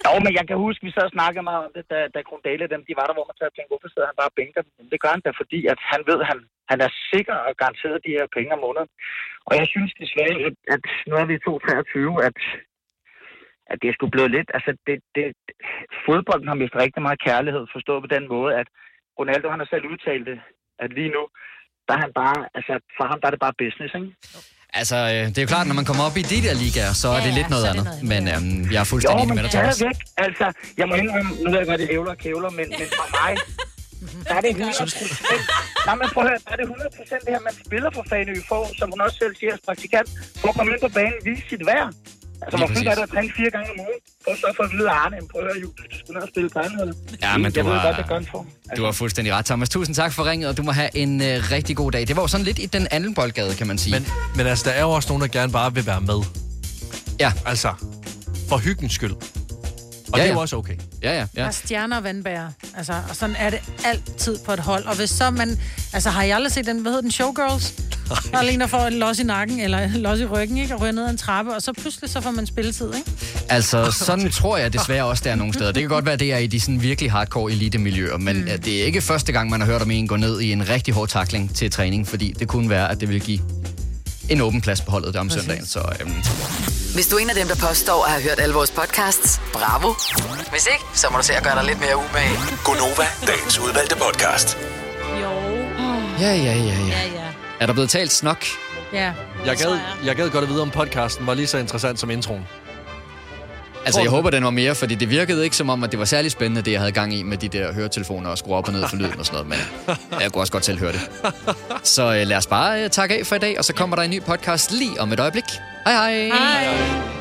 Jo, men jeg kan huske, vi så snakkede meget om det, da Grundale dem, de var der, hvor man tager og tænkte, hvorfor sidder han bare og bænker dem? Det gør han da, fordi at han ved, at han er sikker og garanteret de her penge om måneden. Og jeg synes desværre, at nu er vi i 2023, at det er sgu blevet lidt... Altså, fodbolden har mistet rigtig meget kærlighed, forstået på den måde, at Ronaldo, han har selv udtalt det, at lige nu, der er han bare... Altså, for ham, der er det bare business, ikke? Altså, det er jo klart, når man kommer op i de der ligaer, så er det lidt noget andet. Men jeg er fuldstændig enig med dig, Thomas. Jo, men altså, jeg må indrømme... Nu ved jeg godt, det ævler og kævler, men for mig... Der er det 100%. Nej, men prøv at høre, der er det 100% det her, man spiller for Fanø for, som hun også selv siger, som praktikant, for at komme ind på banen, vise sit værd. Altså, hvor fint er det at træne 4 gange om ugen? Prøv så for at vide Arne, prøv at høre, Julie, du skulle have spillet tegnede. Ja, men du har fuldstændig ret, Thomas. Tusind tak for ringet, og du må have en rigtig god dag. Det var jo sådan lidt i den anden boldgade, kan man sige. Men altså, der er jo også nogen, der gerne bare vil være med. Ja. Altså, for hyggens skyld. Og det er jo også okay. Ja. Og stjerner og vandbærer. Altså, og sådan er det altid på et hold. Og hvis så man... Altså, har I aldrig set den, hvad hedder den, Showgirls? Der er lige der får en los i nakken, eller en los i ryggen, ikke? Og ryger ned ad en trappe, og så pludselig så får man spilletid, ikke? Altså, sådan tror jeg desværre også, der er nogle steder. Det kan godt være, det er i de sådan virkelig hardcore elitemiljøer, men det er ikke første gang, man har hørt om en gå ned i en rigtig hård tackling til træning, fordi det kunne være, at det ville give en åben plads på holdet der om søndagen, så... Hvis du er en af dem, der påstår at have hørt alle vores podcasts, bravo. Hvis ikke, så må du se at gøre dig lidt mere umage. Gonova, dagens udvalgte podcast. Jo. Ja. Er der blevet talt snak Ja. Jeg gad godt at vide, om podcasten var lige så interessant som introen. Altså, jeg håber, den var mere, fordi det virkede ikke som om, at det var særlig spændende, det jeg havde gang i med de der høretelefoner og skrue op og ned for lyden og sådan noget, men jeg kunne også godt selv høre det. Så lad os bare takke af for i dag, og så kommer der en ny podcast lige om et øjeblik. Hej hej! Hej!